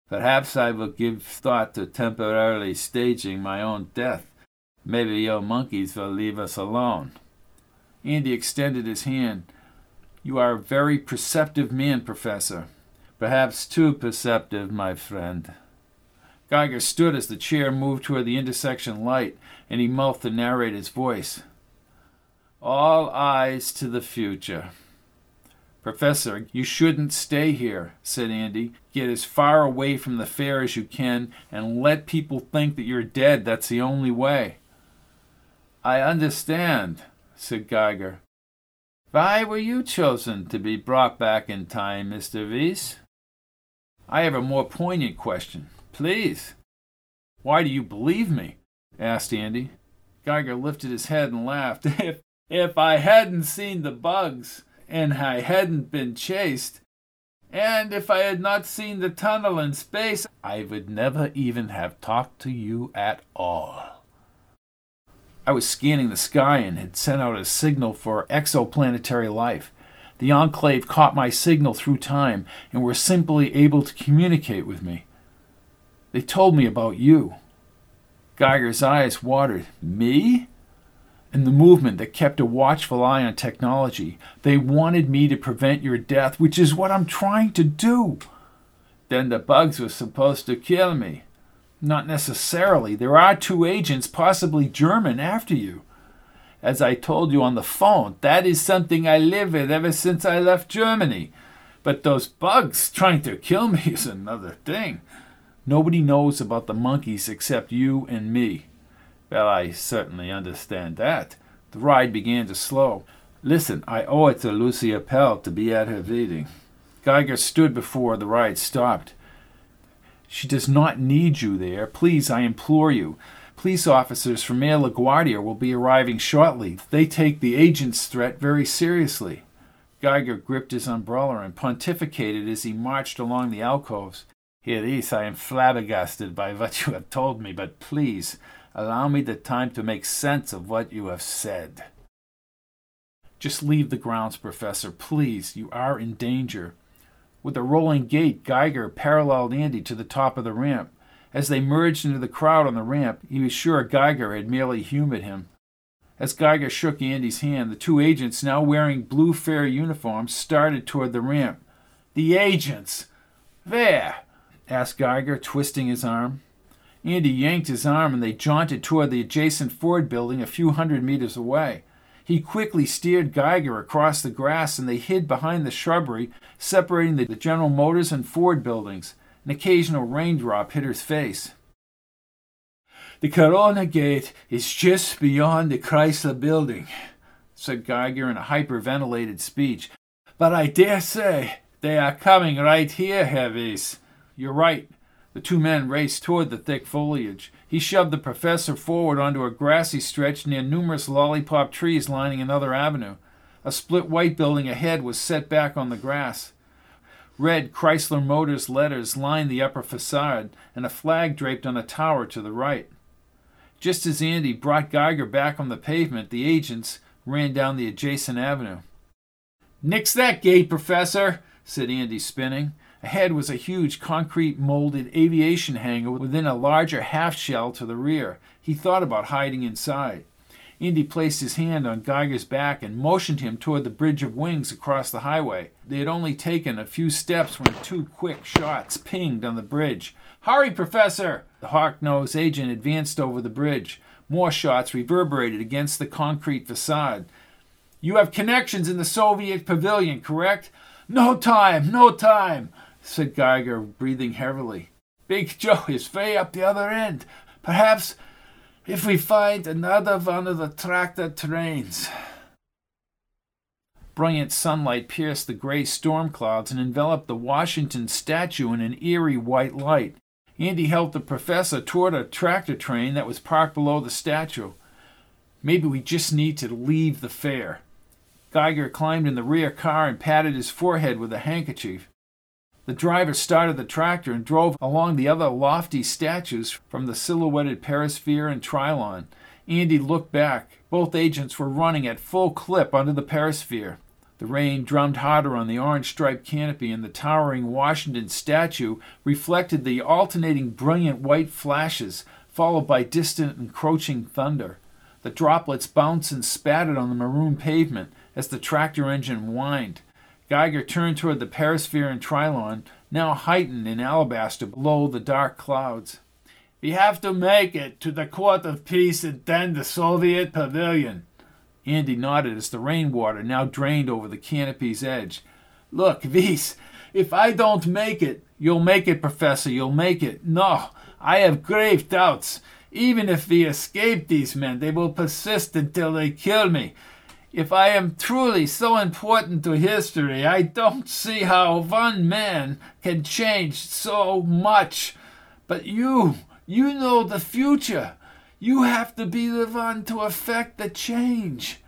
Perhaps I will give thought to temporarily staging my own death. Maybe your monkeys will leave us alone. Andy extended his hand. You are a very perceptive man, Professor. Perhaps too perceptive, my friend. Geiger stood as the chair moved toward the intersection light, and he mouthed the narrator's voice. All eyes to the future. Professor, you shouldn't stay here, said Andy. Get as far away from the fair as you can, and let people think that you're dead. That's the only way. I understand, said Geiger. Why were you chosen to be brought back in time, Mr. Reese? I have a more poignant question. Please. Why do you believe me? Asked Andy. Geiger lifted his head and laughed. If I hadn't seen the bugs, and I hadn't been chased, and if I had not seen the tunnel in space, I would never even have talked to you at all. I was scanning the sky and had sent out a signal for exoplanetary life. The Enclave caught my signal through time and were simply able to communicate with me. They told me about you. Geiger's eyes watered. Me? And the movement that kept a watchful eye on technology. They wanted me to prevent your death, which is what I'm trying to do. Then the bugs were supposed to kill me. Not necessarily. There are two agents, possibly German, after you. As I told you on the phone, that is something I live with ever since I left Germany. But those bugs trying to kill me is another thing. Nobody knows about the monkeys except you and me. Well, I certainly understand that. The ride began to slow. Listen, I owe it to Lucy Apel to be at her meeting. Geiger stood before the ride stopped. She does not need you there. Please, I implore you. Police officers from Air LaGuardia will be arriving shortly. They take the agent's threat very seriously. Geiger gripped his umbrella and pontificated as he marched along the alcoves. Here is, I am flabbergasted by what you have told me, but please, allow me the time to make sense of what you have said. Just leave the grounds, Professor. Please, you are in danger. With a rolling gait, Geiger paralleled Andy to the top of the ramp. As they merged into the crowd on the ramp, he was sure Geiger had merely humored him. As Geiger shook Andy's hand, the two agents, now wearing blue fair uniforms, started toward the ramp. The agents! Where? Asked Geiger, twisting his arm. Andy yanked his arm and they jaunted toward the adjacent Ford building a few hundred meters away. He quickly steered Geiger across the grass and they hid behind the shrubbery, separating the General Motors and Ford buildings. An occasional raindrop hit his face. The Corona Gate is just beyond the Chrysler building, said Geiger in a hyperventilated speech. But I dare say they are coming right here, heavies. You're right. The two men raced toward the thick foliage. He shoved the professor forward onto a grassy stretch near numerous lollipop trees lining another avenue. A split white building ahead was set back on the grass. Red Chrysler Motors letters lined the upper facade, and a flag draped on a tower to the right. Just as Andy brought Geiger back on the pavement, the agents ran down the adjacent avenue. "Nix that gate, Professor," said Andy, spinning. Ahead was a huge concrete-molded aviation hangar within a larger half-shell to the rear. He thought about hiding inside. Andy placed his hand on Geiger's back and motioned him toward the bridge of wings across the highway. They had only taken a few steps when two quick shots pinged on the bridge. "Hurry, Professor!" The hawk-nosed agent advanced over the bridge. More shots reverberated against the concrete facade. "You have connections in the Soviet pavilion, correct?" "No time, no time!" said Geiger, breathing heavily. "Big Joe is way up the other end. Perhaps if we find another one of the tractor trains." Brilliant sunlight pierced the gray storm clouds and enveloped the Washington statue in an eerie white light. Andy helped the professor toward a tractor train that was parked below the statue. "Maybe we just need to leave the fair." Geiger climbed in the rear car and patted his forehead with a handkerchief. The driver started the tractor and drove along the other lofty statues from the silhouetted Perisphere and Trylon. Andy looked back. Both agents were running at full clip under the Perisphere. The rain drummed harder on the orange-striped canopy, and the towering Washington statue reflected the alternating brilliant white flashes, followed by distant encroaching thunder. The droplets bounced and spattered on the maroon pavement as the tractor engine whined. Geiger turned toward the Perisphere and Trylon, now heightened in alabaster below the dark clouds. "We have to make it to the Court of Peace and then the Soviet Pavilion." Andy nodded as the rainwater now drained over the canopy's edge. "Look, Vise, if I don't make it..." "You'll make it, Professor, you'll make it." "No, I have grave doubts. Even if we escape these men, they will persist until they kill me. If I am truly so important to history, I don't see how one man can change so much. But you know the future. You have to be the one to affect the change."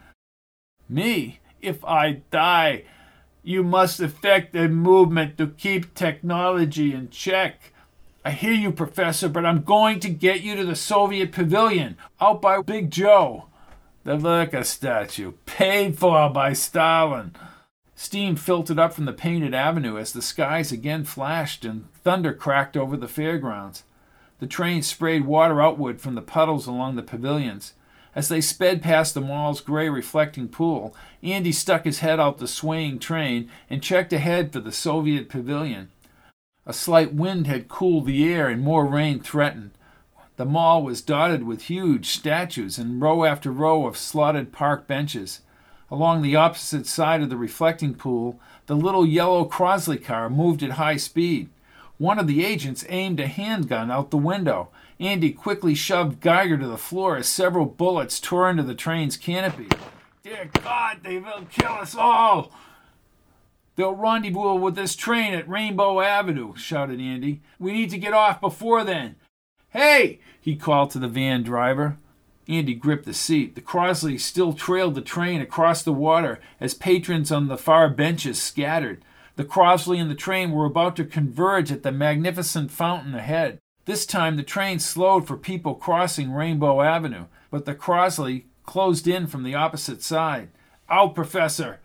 "Me?" if I die. You must effect a movement to keep technology in check. I hear you, Professor, but I'm going to get you to the Soviet Pavilion, out by Big Joe. The Lurker statue, paid for by Stalin. Steam filtered up from the painted avenue as the skies again flashed and thunder cracked over the fairgrounds. The train sprayed water outward from the puddles along the pavilions. As they sped past the mall's gray reflecting pool, Andy stuck his head out the swaying train and checked ahead for the Soviet Pavilion. A slight wind had cooled the air and more rain threatened. The mall was dotted with huge statues and row after row of slotted park benches. Along the opposite side of the reflecting pool, the little yellow Crosley car moved at high speed. One of the agents aimed a handgun out the window. Andy quickly shoved Geiger to the floor as several bullets tore into the train's canopy. Dear God, they will kill us all! They'll rendezvous with this train at Rainbow Avenue, shouted Andy. We need to get off before then. Hey! He called to the van driver. Andy gripped the seat. The Crosley still trailed the train across the water as patrons on the far benches scattered. The Crosley and the train were about to converge at the magnificent fountain ahead. This time the train slowed for people crossing Rainbow Avenue, but the Crosley closed in from the opposite side. Out, Professor!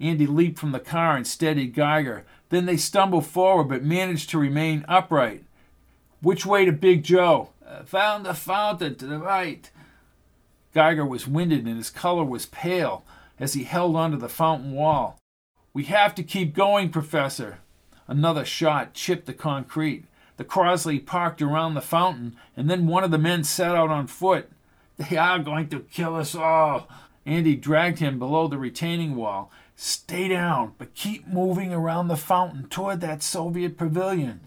Andy leaped from the car and steadied Geiger. Then they stumbled forward but managed to remain upright. Which way to Big Joe? Found the fountain to the right. Geiger was winded and his color was pale as he held onto the fountain wall. We have to keep going, Professor. Another shot chipped the concrete. The Crosley parked around the fountain, and then one of the men set out on foot. They are going to kill us all. Andy dragged him below the retaining wall. Stay down, but keep moving around the fountain toward that Soviet pavilion.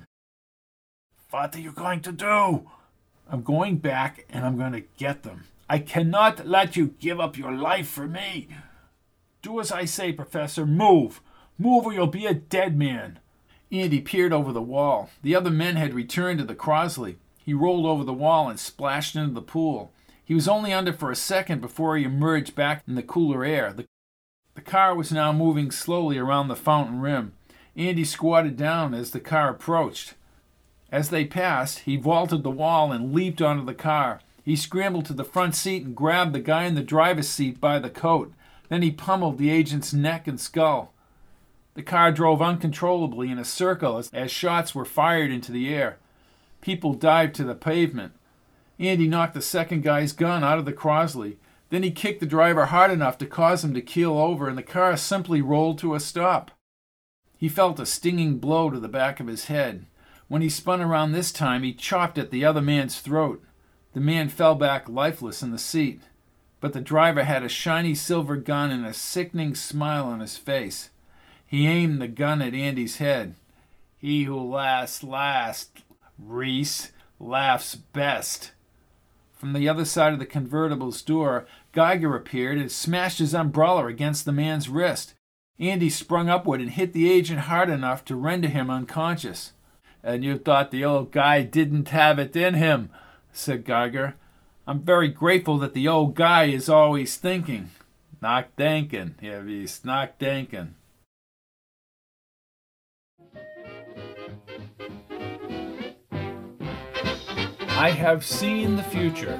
What are you going to do? I'm going back, and I'm going to get them. I cannot let you give up your life for me. Do as I say, Professor. Move. Move or you'll be a dead man. Andy peered over the wall. The other men had returned to the Crosley. He rolled over the wall and splashed into the pool. He was only under for a second before he emerged back in the cooler air. The car was now moving slowly around the fountain rim. Andy squatted down as the car approached. As they passed, he vaulted the wall and leaped onto the car. He scrambled to the front seat and grabbed the guy in the driver's seat by the coat. Then he pummeled the agent's neck and skull. The car drove uncontrollably in a circle as shots were fired into the air. People dived to the pavement. Andy knocked the second guy's gun out of the Crosley. Then he kicked the driver hard enough to cause him to keel over, and the car simply rolled to a stop. He felt a stinging blow to the back of his head. When he spun around this time, he chopped at the other man's throat. The man fell back lifeless in the seat, but the driver had a shiny silver gun and a sickening smile on his face. He aimed the gun at Andy's head. He who laughs last, Reese, laughs best. From the other side of the convertible's door, Geiger appeared and smashed his umbrella against the man's wrist. Andy sprung upward and hit the agent hard enough to render him unconscious. And you thought the old guy didn't have it in him, said Geiger. I'm very grateful that the old guy is always thinking. Not thinking, Herr Reese, not thinking. I have seen the future.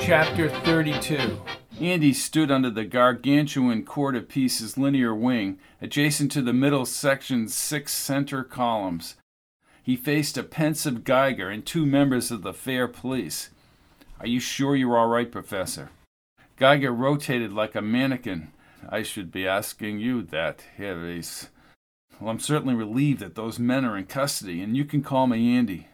Chapter 32. Andy stood under the gargantuan quarter-piece's linear wing, adjacent to the middle section's six center columns. He faced a pensive Geiger and two members of the fair police. Are you sure you're all right, Professor? Geiger rotated like a mannequin. I should be asking you that, Herr Reese. Well, I'm certainly relieved that those men are in custody, and you can call me Andy.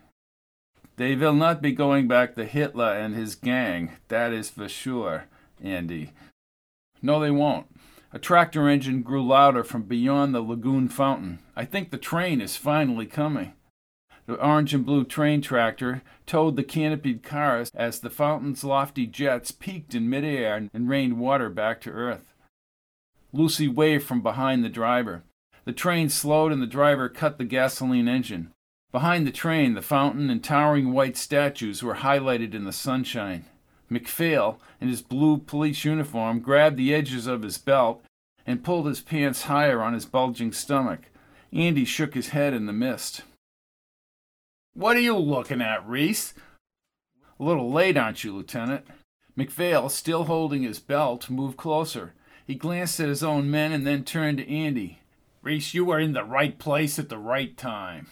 They will not be going back to Hitler and his gang, that is for sure, Andy. No, they won't. A tractor engine grew louder from beyond the lagoon fountain. I think the train is finally coming. The orange and blue train tractor towed the canopied cars as the fountain's lofty jets peaked in midair and rained water back to earth. Lucy waved from behind the driver. The train slowed and the driver cut the gasoline engine. Behind the train, the fountain and towering white statues were highlighted in the sunshine. MacPhail, in his blue police uniform, grabbed the edges of his belt and pulled his pants higher on his bulging stomach. Andy shook his head in the mist. "What are you looking at, Reese?" "A little late, aren't you, Lieutenant?" MacPhail, still holding his belt, moved closer. He glanced at his own men and then turned to Andy. "Reese, you are in the right place at the right time."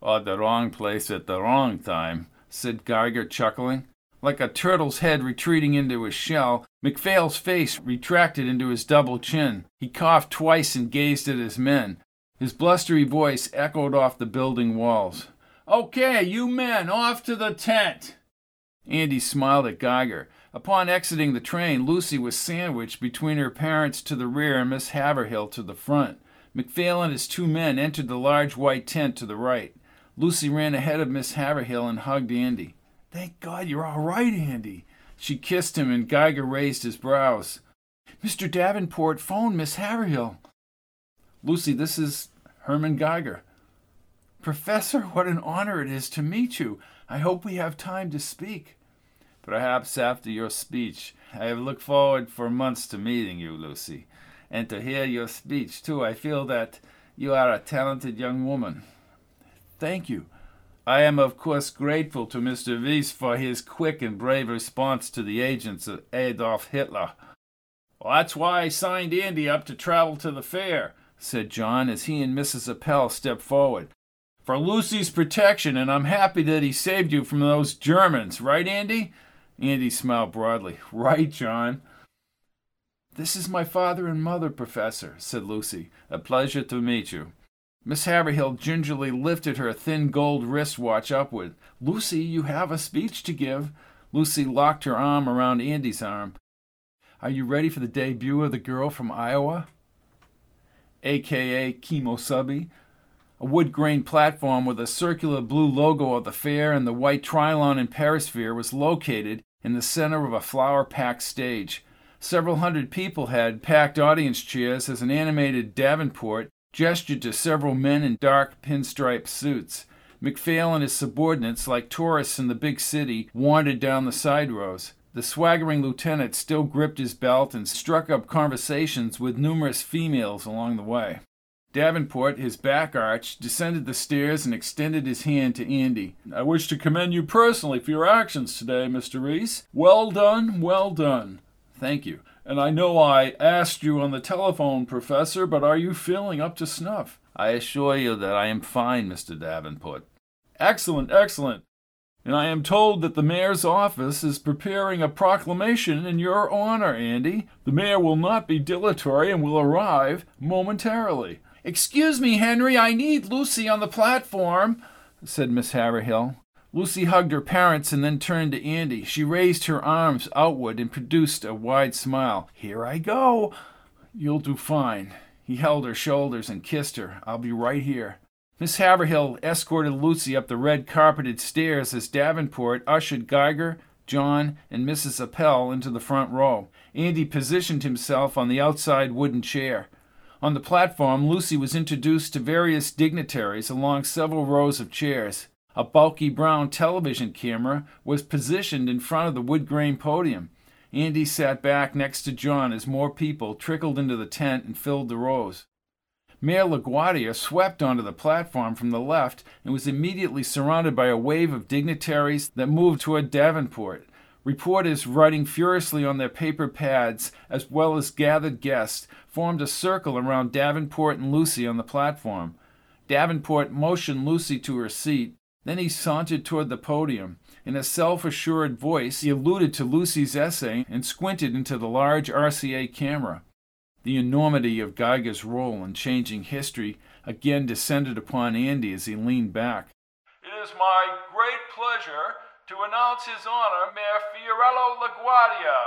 "Or the wrong place at the wrong time," said Geiger, chuckling. Like a turtle's head retreating into his shell, MacPhail's face retracted into his double chin. He coughed twice and gazed at his men. His blustery voice echoed off the building walls. "Okay, you men, off to the tent!" Andy smiled at Geiger. Upon exiting the train, Lucy was sandwiched between her parents to the rear and Miss Haverhill to the front. MacPhail and his two men entered the large white tent to the right. Lucy ran ahead of Miss Haverhill and hugged Andy. "Thank God you're all right, Andy." She kissed him, and Geiger raised his brows. "Mr. Davenport phoned Miss Haverhill." "Lucy, this is Hermann Geiger." "Professor, what an honor it is to meet you. I hope we have time to speak." "Perhaps after your speech. I have looked forward for months to meeting you, Lucy. And to hear your speech, too. I feel that you are a talented young woman." "Thank you. I am, of course, grateful to Mr. Reese for his quick and brave response to the agents of Adolf Hitler." "Well, that's why I signed Andy up to travel to the fair," said John, as he and Mrs. Apel stepped forward. "For Lucy's protection, and I'm happy that he saved you from those Germans. Right, Andy?" Andy smiled broadly. "Right, John." "This is my father and mother, Professor," said Lucy. "A pleasure to meet you." Miss Haverhill gingerly lifted her thin gold wristwatch upward. "Lucy, you have a speech to give." Lucy locked her arm around Andy's arm. "Are you ready for the debut of the girl from Iowa, a.k.a. Kemosubi?" A wood-grain platform with a circular blue logo of the fair and the white Trylon and Perisphere was located in the center of a flower-packed stage. Several hundred people had packed audience chairs as an animated Davenport gestured to several men in dark pinstripe suits. MacPhail and his subordinates, like tourists in the big city, wandered down the side rows. The swaggering lieutenant still gripped his belt and struck up conversations with numerous females along the way. Davenport, his back arched, descended the stairs and extended his hand to Andy. "I wish to commend you personally for your actions today, Mr. Reese. Well done, well done." "Thank you. And I know I asked you on the telephone, Professor, but are you feeling up to snuff?" "I assure you that I am fine, Mr. Davenport." "Excellent, excellent. And I am told that the mayor's office is preparing a proclamation in your honor, Andy. The mayor will not be dilatory and will arrive momentarily." "Excuse me, Henry, I need Lucy on the platform," said Miss Haverhill. Lucy hugged her parents and then turned to Andy. She raised her arms outward and produced a wide smile. "Here I go." "You'll do fine." He held her shoulders and kissed her. "I'll be right here." Miss Haverhill escorted Lucy up the red-carpeted stairs as Davenport ushered Geiger, John, and Mrs. Apel into the front row. Andy positioned himself on the outside wooden chair. On the platform, Lucy was introduced to various dignitaries along several rows of chairs. A bulky brown television camera was positioned in front of the wood-grain podium. Andy sat back next to John as more people trickled into the tent and filled the rows. Mayor LaGuardia swept onto the platform from the left and was immediately surrounded by a wave of dignitaries that moved toward Davenport. Reporters writing furiously on their paper pads, as well as gathered guests, formed a circle around Davenport and Lucy on the platform. Davenport motioned Lucy to her seat. Then he sauntered toward the podium. In a self-assured voice, he alluded to Lucy's essay and squinted into the large RCA camera. The enormity of Geiger's role in changing history again descended upon Andy as he leaned back. "It is my great pleasure to announce his honor, Mayor Fiorello LaGuardia."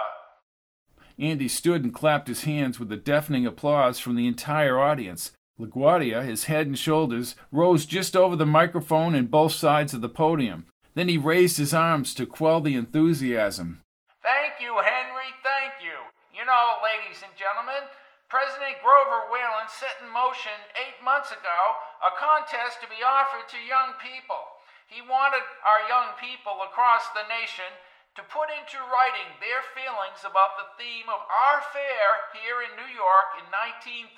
Andy stood and clapped his hands with a deafening applause from the entire audience. LaGuardia, his head and shoulders, rose just over the microphone and both sides of the podium. Then he raised his arms to quell the enthusiasm. "Thank you, Henry, thank you. You know, ladies and gentlemen, President Grover Whalen set in motion 8 months ago a contest to be offered to young people. He wanted our young people across the nation to put into writing their feelings about the theme of our fair here in New York in 1939.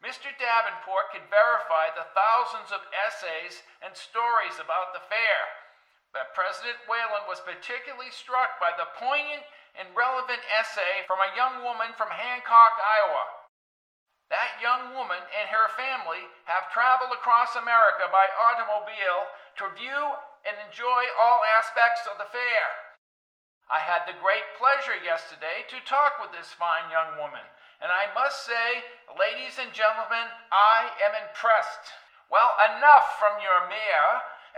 Mr. Davenport could verify the thousands of essays and stories about the fair, but President Whalen was particularly struck by the poignant and relevant essay from a young woman from Hancock, Iowa. That young woman and her family have traveled across America by automobile to view and enjoy all aspects of the fair. I had the great pleasure yesterday to talk with this fine young woman, and I must say, ladies and gentlemen, I am impressed. Well, enough from your mayor.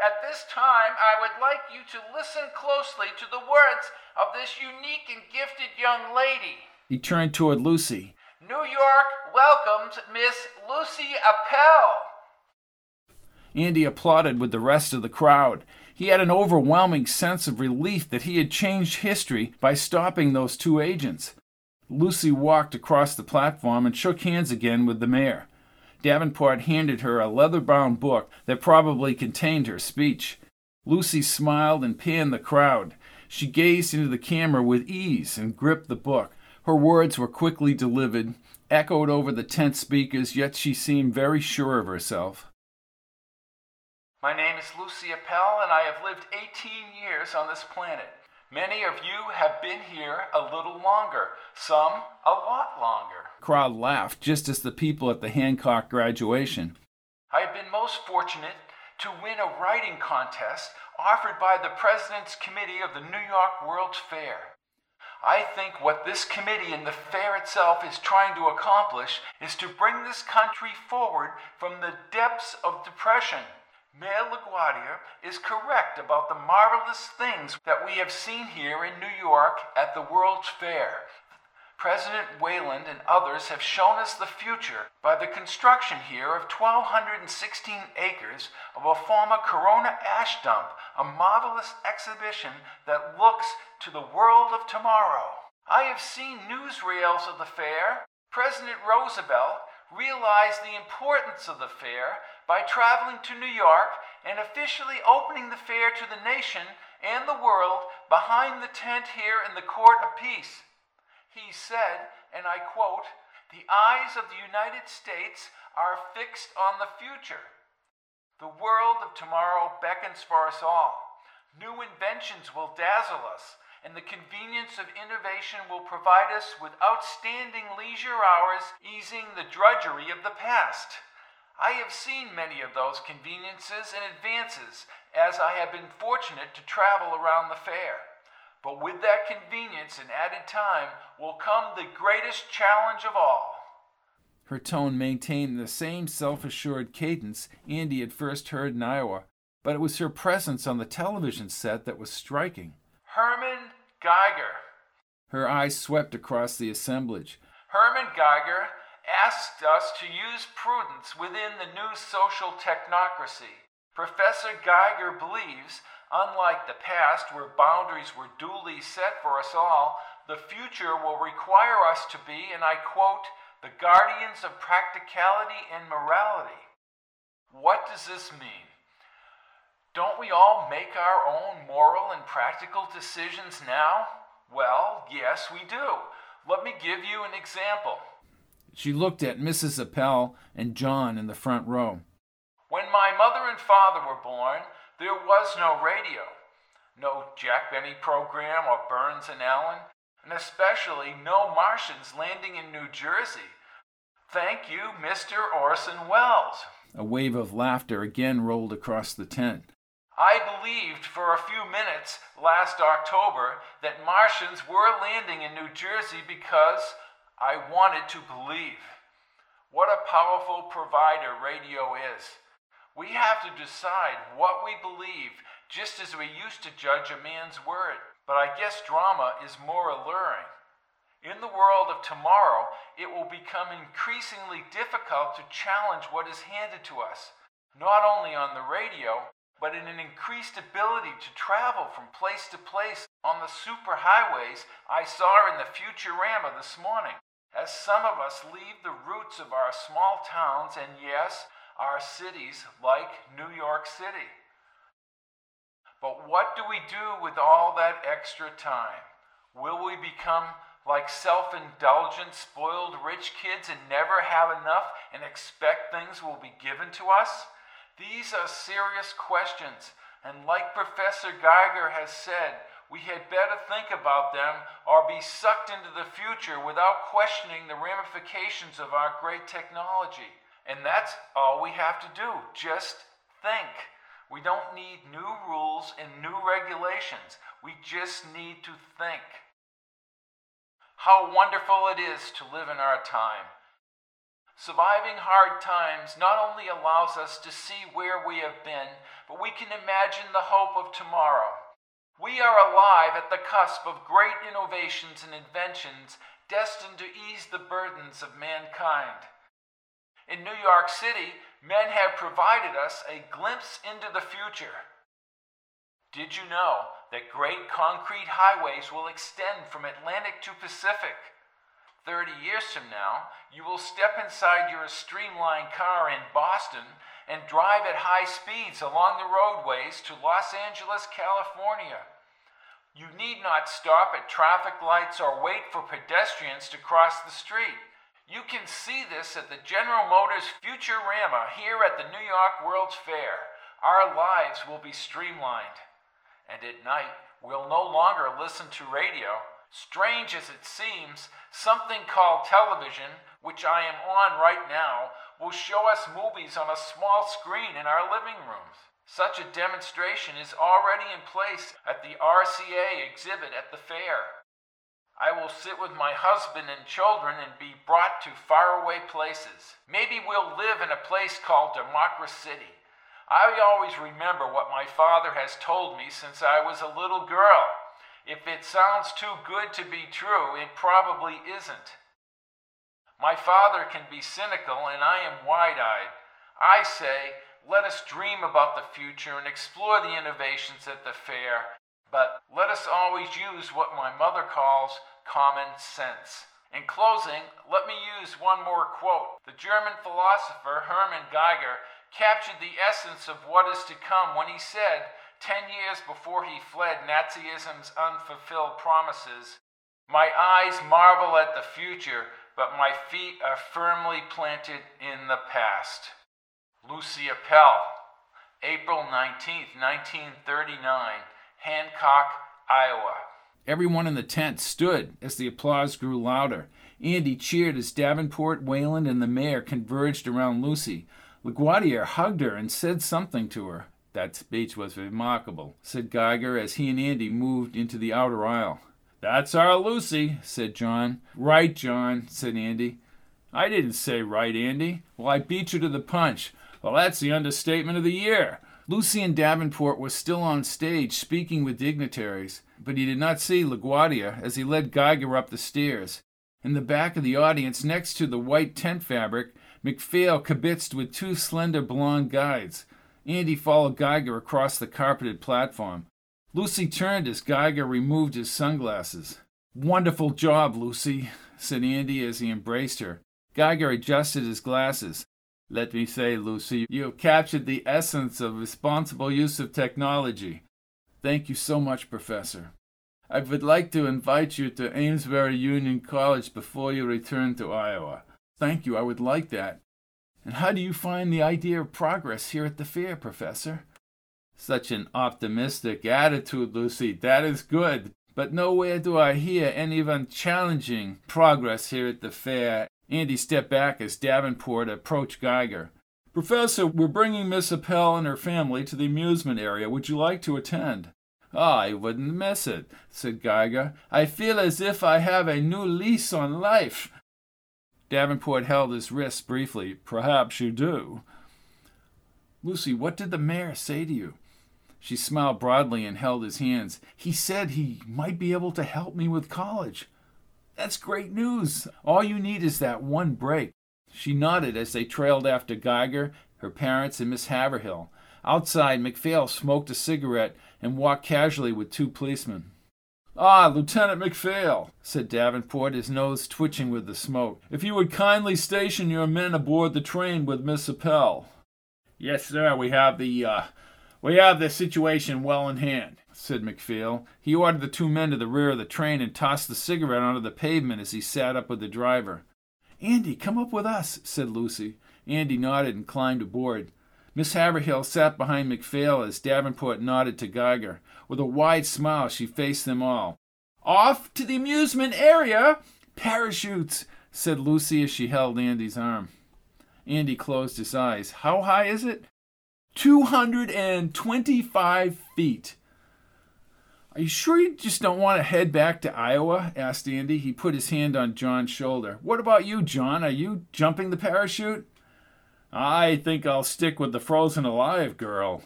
At this time, I would like you to listen closely to the words of this unique and gifted young lady. He turned toward Lucy. New York welcomes Miss Lucy Apel. Andy applauded with the rest of the crowd. He had an overwhelming sense of relief that he had changed history by stopping those two agents. Lucy walked across the platform and shook hands again with the mayor. Davenport handed her a leather-bound book that probably contained her speech. Lucy smiled and panned the crowd. She gazed into the camera with ease and gripped the book. Her words were quickly delivered, echoed over the tent speakers, yet she seemed very sure of herself. My name is Lucy Apel, and I have lived 18 years on this planet. Many of you have been here a little longer, some a lot longer. The crowd laughed, just as the people at the Hancock graduation. I have been most fortunate to win a writing contest offered by the President's Committee of the New York World's Fair. I think what this committee and the fair itself is trying to accomplish is to bring this country forward from the depths of depression. Mayor LaGuardia is correct about the marvelous things that we have seen here in New York at the World's Fair. President Whalen and others have shown us the future by the construction here of 1,216 acres of a former Corona ash dump, a marvelous exhibition that looks to the world of tomorrow. I have seen newsreels of the fair. President Roosevelt realized the importance of the fair by traveling to New York and officially opening the fair to the nation and the world behind the tent here in the Court of Peace. He said, and I quote, "The eyes of the United States are fixed on the future. The world of tomorrow beckons for us all. New inventions will dazzle us, and the convenience of innovation will provide us with outstanding leisure hours, easing the drudgery of the past." I have seen many of those conveniences and advances, as I have been fortunate to travel around the fair. But with that convenience and added time will come the greatest challenge of all. Her tone maintained the same self-assured cadence Andy had first heard in Iowa, but it was her presence on the television set that was striking. Hermann Geiger. Her eyes swept across the assemblage. Hermann Geiger asked us to use prudence within the new social technocracy. Professor Geiger believes, unlike the past where boundaries were duly set for us all, the future will require us to be, and I quote, "the guardians of practicality and morality." What does this mean? Don't we all make our own moral and practical decisions now? Well, yes, we do. Let me give you an example. She looked at Mrs. Apel and John in the front row. When my mother and father were born, there was no radio, no Jack Benny program or Burns and Allen, and especially no Martians landing in New Jersey. Thank you, Mr. Orson Welles. A wave of laughter again rolled across the tent. I believed for a few minutes last October that Martians were landing in New Jersey because I wanted to believe. What a powerful provider radio is. We have to decide what we believe, just as we used to judge a man's word. But I guess drama is more alluring. In the world of tomorrow, it will become increasingly difficult to challenge what is handed to us, not only on the radio, but in an increased ability to travel from place to place on the superhighways I saw in the Futurama this morning, as some of us leave the roots of our small towns and, yes, our cities like New York City. But what do we do with all that extra time? Will we become like self-indulgent, spoiled rich kids and never have enough and expect things will be given to us? These are serious questions, and like Professor Geiger has said, we had better think about them or be sucked into the future without questioning the ramifications of our great technology. And that's all we have to do, just think. We don't need new rules and new regulations. We just need to think. How wonderful it is to live in our time. Surviving hard times not only allows us to see where we have been, but we can imagine the hope of tomorrow. We are alive at the cusp of great innovations and inventions destined to ease the burdens of mankind. In New York City, men have provided us a glimpse into the future. Did you know that great concrete highways will extend from Atlantic to Pacific? 30 years from now, you will step inside your streamlined car in Boston and drive at high speeds along the roadways to Los Angeles, California. You need not stop at traffic lights or wait for pedestrians to cross the street. You can see this at the General Motors Futurama here at the New York World's Fair. Our lives will be streamlined. And at night, we'll no longer listen to radio. Strange as it seems, something called television, which I am on right now, will show us movies on a small screen in our living rooms. Such a demonstration is already in place at the RCA exhibit at the fair. I will sit with my husband and children and be brought to faraway places. Maybe we'll live in a place called Democracy City. I always remember what my father has told me since I was a little girl. If it sounds too good to be true, it probably isn't. My father can be cynical, and I am wide-eyed. I say, let us dream about the future and explore the innovations at the fair, but let us always use what my mother calls common sense. In closing, let me use one more quote. The German philosopher Hermann Geiger captured the essence of what is to come when he said, 10 years before he fled Nazism's unfulfilled promises, "My eyes marvel at the future, but my feet are firmly planted in the past." Lucy Apel, April 19, 1939, Hancock, Iowa. Everyone in the tent stood as the applause grew louder. Andy cheered as Davenport, Wayland, and the mayor converged around Lucy. LaGuardia hugged her and said something to her. "That speech was remarkable," said Geiger as he and Andy moved into the outer aisle. "That's our Lucy," said John. "Right, John," said Andy. "I didn't say right, Andy." "Well, I beat you to the punch." "Well, that's the understatement of the year." Lucy and Davenport were still on stage speaking with dignitaries, but he did not see LaGuardia as he led Geiger up the stairs. In the back of the audience, next to the white tent fabric, MacPhail kibitzed with two slender blonde guides. Andy followed Geiger across the carpeted platform. Lucy turned as Geiger removed his sunglasses. "Wonderful job, Lucy," said Andy as he embraced her. Geiger adjusted his glasses. "Let me say, Lucy, you have captured the essence of responsible use of technology." "Thank you so much, Professor. I would like to invite you to Amesbury Union College before you return to Iowa." "Thank you, I would like that. And how do you find the idea of progress here at the fair, Professor?" "Such an optimistic attitude, Lucy. That is good. But nowhere do I hear anyone challenging progress here at the fair." Andy stepped back as Davenport approached Geiger. "Professor, we're bringing Miss Apel and her family to the amusement area. Would you like to attend?" "I wouldn't miss it," said Geiger. "I feel as if I have a new lease on life." Davenport held his wrist briefly. "Perhaps you do." "Lucy, what did the mayor say to you?" She smiled broadly and held his hands. "He said he might be able to help me with college." "That's great news. All you need is that one break." She nodded as they trailed after Geiger, her parents, and Miss Haverhill. Outside, MacPhail smoked a cigarette and walked casually with two policemen. "Ah, Lieutenant MacPhail," said Davenport, his nose twitching with the smoke. "If you would kindly station your men aboard the train with Miss Apel." "Yes, sir, we have the "We have the situation well in hand," said MacPhail. He ordered the two men to the rear of the train and tossed the cigarette onto the pavement as he sat up with the driver. "Andy, come up with us," said Lucy. Andy nodded and climbed aboard. Miss Haverhill sat behind MacPhail as Davenport nodded to Geiger. With a wide smile, she faced them all. "Off to the amusement area! Parachutes!" said Lucy as she held Andy's arm. Andy closed his eyes. "How high is it?" 225 feet. "Are you sure you just don't want to head back to Iowa?" asked Andy. He put his hand on John's shoulder. "What about you, John? Are you jumping the parachute?" "I think I'll stick with the frozen alive girl.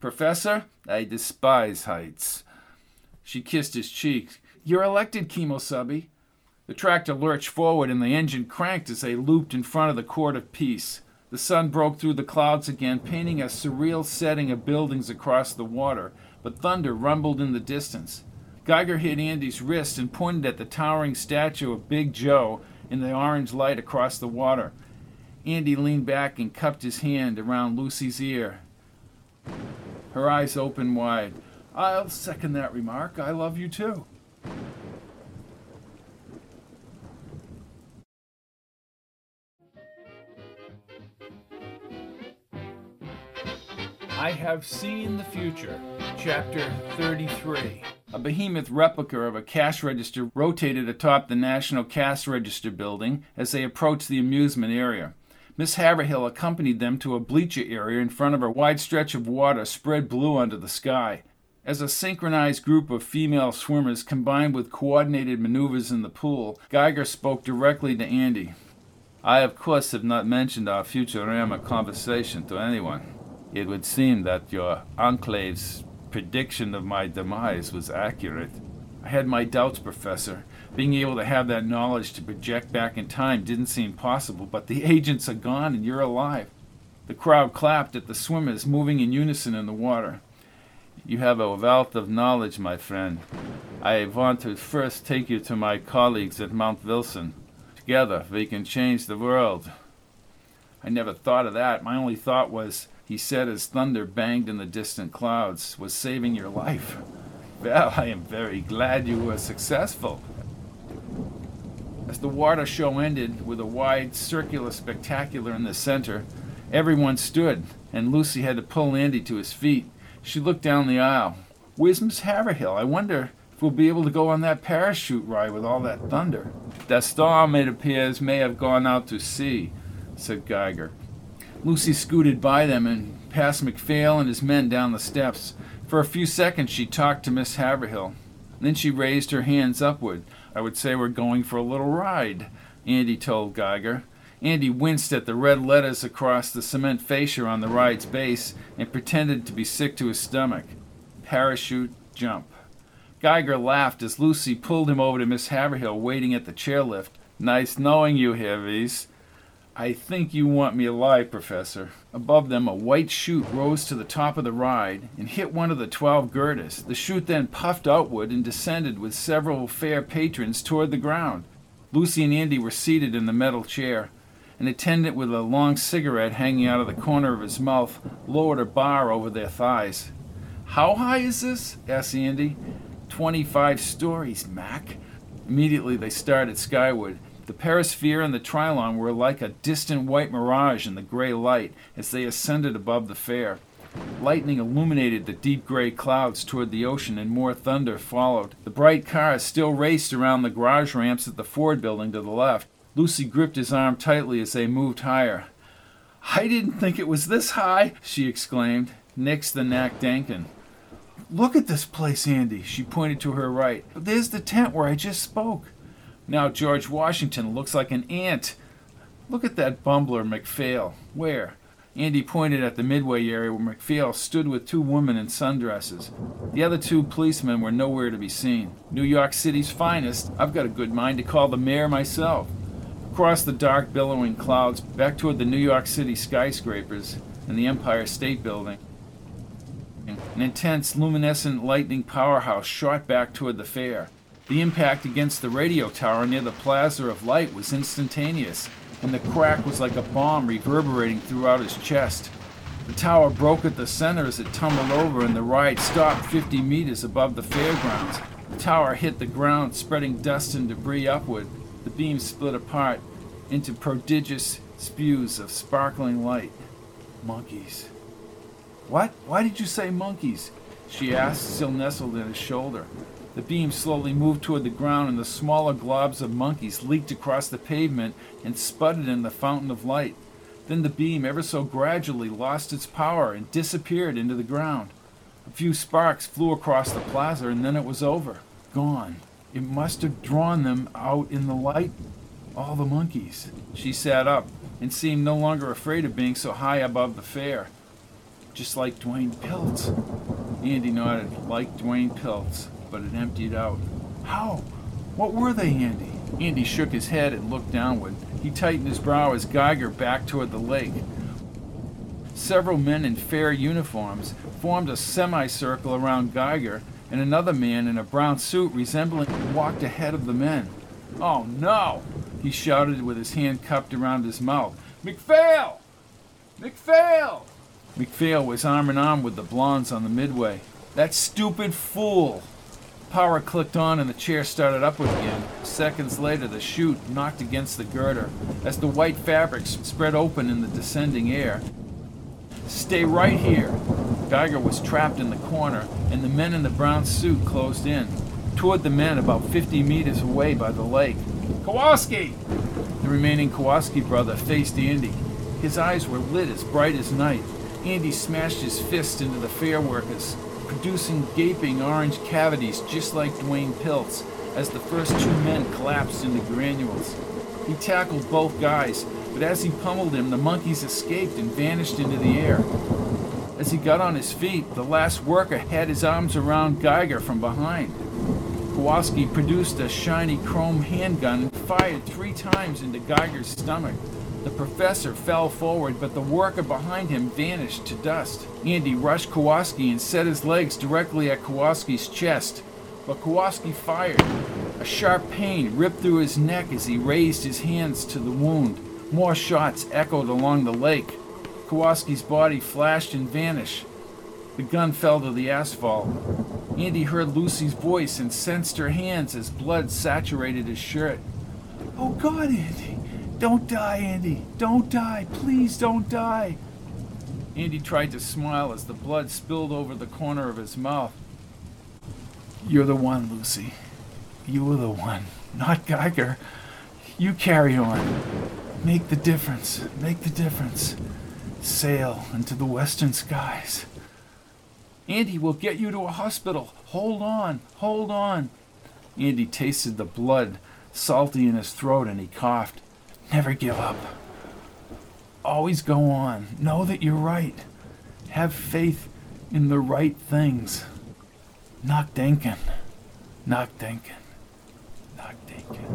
Professor, I despise heights." She kissed his cheek. "You're elected, Chemosubby." The tractor lurched forward and the engine cranked as they looped in front of the Court of Peace. The sun broke through the clouds again, painting a surreal setting of buildings across the water, but thunder rumbled in the distance. Geiger hit Andy's wrist and pointed at the towering statue of Big Joe in the orange light across the water. Andy leaned back and cupped his hand around Lucy's ear. Her eyes opened wide. "I'll second that remark. I love you too." I Have Seen the Future, Chapter 33. A behemoth replica of a cash register rotated atop the National Cash Register building as they approached the amusement area. Miss Haverhill accompanied them to a bleacher area in front of a wide stretch of water spread blue under the sky. As a synchronized group of female swimmers combined with coordinated maneuvers in the pool, Geiger spoke directly to Andy. "I, of course, have not mentioned our Futurama conversation to anyone. It would seem that your enclave's prediction of my demise was accurate." "I had my doubts, Professor. Being able to have that knowledge to project back in time didn't seem possible, but the agents are gone and you're alive." The crowd clapped at the swimmers moving in unison in the water. "You have a wealth of knowledge, my friend. I want to first take you to my colleagues at Mount Wilson. Together, we can change the world." "I never thought of that. My only thought was," he said as thunder banged in the distant clouds, "was saving your life." "Well, I am very glad you were successful." As the water show ended, with a wide circular spectacular in the center, everyone stood, and Lucy had to pull Andy to his feet. She looked down the aisle. "Where's Miss Haverhill? I wonder if we'll be able to go on that parachute ride with all that thunder." "The storm, it appears, may have gone out to sea," said Geiger. Lucy scooted by them and passed MacPhail and his men down the steps. For a few seconds she talked to Miss Haverhill. Then she raised her hands upward. "I would say we're going for a little ride," Andy told Geiger. Andy winced at the red letters across the cement fascia on the ride's base and pretended to be sick to his stomach. Parachute jump. Geiger laughed as Lucy pulled him over to Miss Haverhill waiting at the chairlift. "Nice knowing you, Heavies. I think you want me alive, Professor." Above them, a white chute rose to the top of the ride and hit one of the 12 girders. The chute then puffed outward and descended with several fair patrons toward the ground. Lucy and Andy were seated in the metal chair. An attendant with a long cigarette hanging out of the corner of his mouth lowered a bar over their thighs. "How high is this?" asked Andy. 25 stories, Mac." Immediately they started skyward. The Perisphere and the Trylon were like a distant white mirage in the gray light as they ascended above the fair. Lightning illuminated the deep gray clouds toward the ocean and more thunder followed. The bright cars still raced around the garage ramps at the Ford building to the left. Lucy gripped his arm tightly as they moved higher. "I didn't think it was this high," she exclaimed. Nix the Knack Dankin. "Look at this place, Andy." She pointed to her right. "There's the tent where I just spoke. Now George Washington looks like an ant. Look at that bumbler, MacPhail." "Where?" Andy pointed at the midway area where MacPhail stood with two women in sundresses. The other two policemen were nowhere to be seen. "New York City's finest. I've got a good mind to call the mayor myself." Across the dark, billowing clouds, back toward the New York City skyscrapers and the Empire State Building. An intense, luminescent lightning powerhouse shot back toward the fair. The impact against the radio tower near the plaza of light was instantaneous, and the crack was like a bomb reverberating throughout his chest. The tower broke at the center as it tumbled over, and the ride stopped 50 meters above the fairgrounds. The tower hit the ground, spreading dust and debris upward. The beams split apart into prodigious spews of sparkling light. Monkeys. What? Why did you say monkeys? She asked, still nestled in his shoulder. The beam slowly moved toward the ground, and the smaller globs of monkeys leaked across the pavement and spudded in the fountain of light. Then the beam, ever so gradually, lost its power and disappeared into the ground. A few sparks flew across the plaza, and then it was over. Gone. It must have drawn them out in the light. All the monkeys. She sat up and seemed no longer afraid of being so high above the fair. Just like Dwayne Piltz. Andy nodded. Like Dwayne Piltz, but it emptied out. How? What were they, Andy? Andy shook his head and looked downward. He tightened his brow as Geiger backed toward the lake. Several men in fair uniforms formed a semicircle around Geiger, and another man in a brown suit resembling him walked ahead of the men. Oh, no! He shouted with his hand cupped around his mouth. MacPhail! MacPhail! MacPhail was arm in arm with the blondes on the midway. That stupid fool! Power clicked on and the chair started upward again. Seconds later, the chute knocked against the girder as the white fabric spread open in the descending air. Stay right here! Geiger was trapped in the corner, and the men in the brown suit closed in, toward the men about 50 meters away by the lake. Kowalski! The remaining Kowalski brother faced Andy. His eyes were lit as bright as night. Andy smashed his fist into the fair workers, producing gaping orange cavities just like Dwayne Piltz, as the first two men collapsed into granules. He tackled both guys, but as he pummeled him, the monkeys escaped and vanished into the air. As he got on his feet, the last worker had his arms around Geiger from behind. Kowalski produced a shiny chrome handgun and fired 3 times into Geiger's stomach. The professor fell forward, but the worker behind him vanished to dust. Andy rushed Kowalski and set his legs directly at Kowalski's chest, but Kowalski fired. A sharp pain ripped through his neck as he raised his hands to the wound. More shots echoed along the lake. Kowalski's body flashed and vanished. The gun fell to the asphalt. Andy heard Lucy's voice and sensed her hands as blood saturated his shirt. Oh God, Andy! Don't die, Andy! Don't die! Please don't die! Andy tried to smile as the blood spilled over the corner of his mouth. You're the one, Lucy. You were the one. Not Geiger. You carry on. Make the difference. Make the difference. Sail into the western skies. Andy, we'll get you to a hospital. Hold on. Hold on. Andy tasted the blood, salty in his throat, and he coughed. Never give up. Always go on. Know that you're right. Have faith in the right things. Not denken. Not denken. Not denken.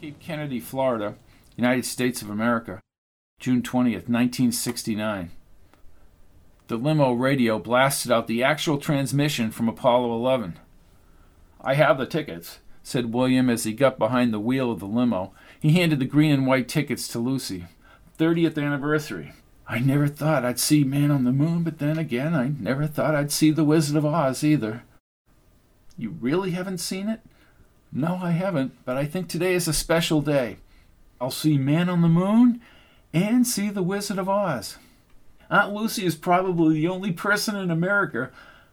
Cape Kennedy, Florida, United States of America. June 20th, 1969. The limo radio blasted out the actual transmission from Apollo 11. I have the tickets, said William as he got behind the wheel of the limo. He handed the green and white tickets to Lucy. 30th anniversary. I never thought I'd see Man on the Moon, but then again, I never thought I'd see The Wizard of Oz either. You really haven't seen it? No, I haven't, but I think today is a special day. I'll see Man on the Moon and see The Wizard of Oz. Aunt Lucy is probably the only person in America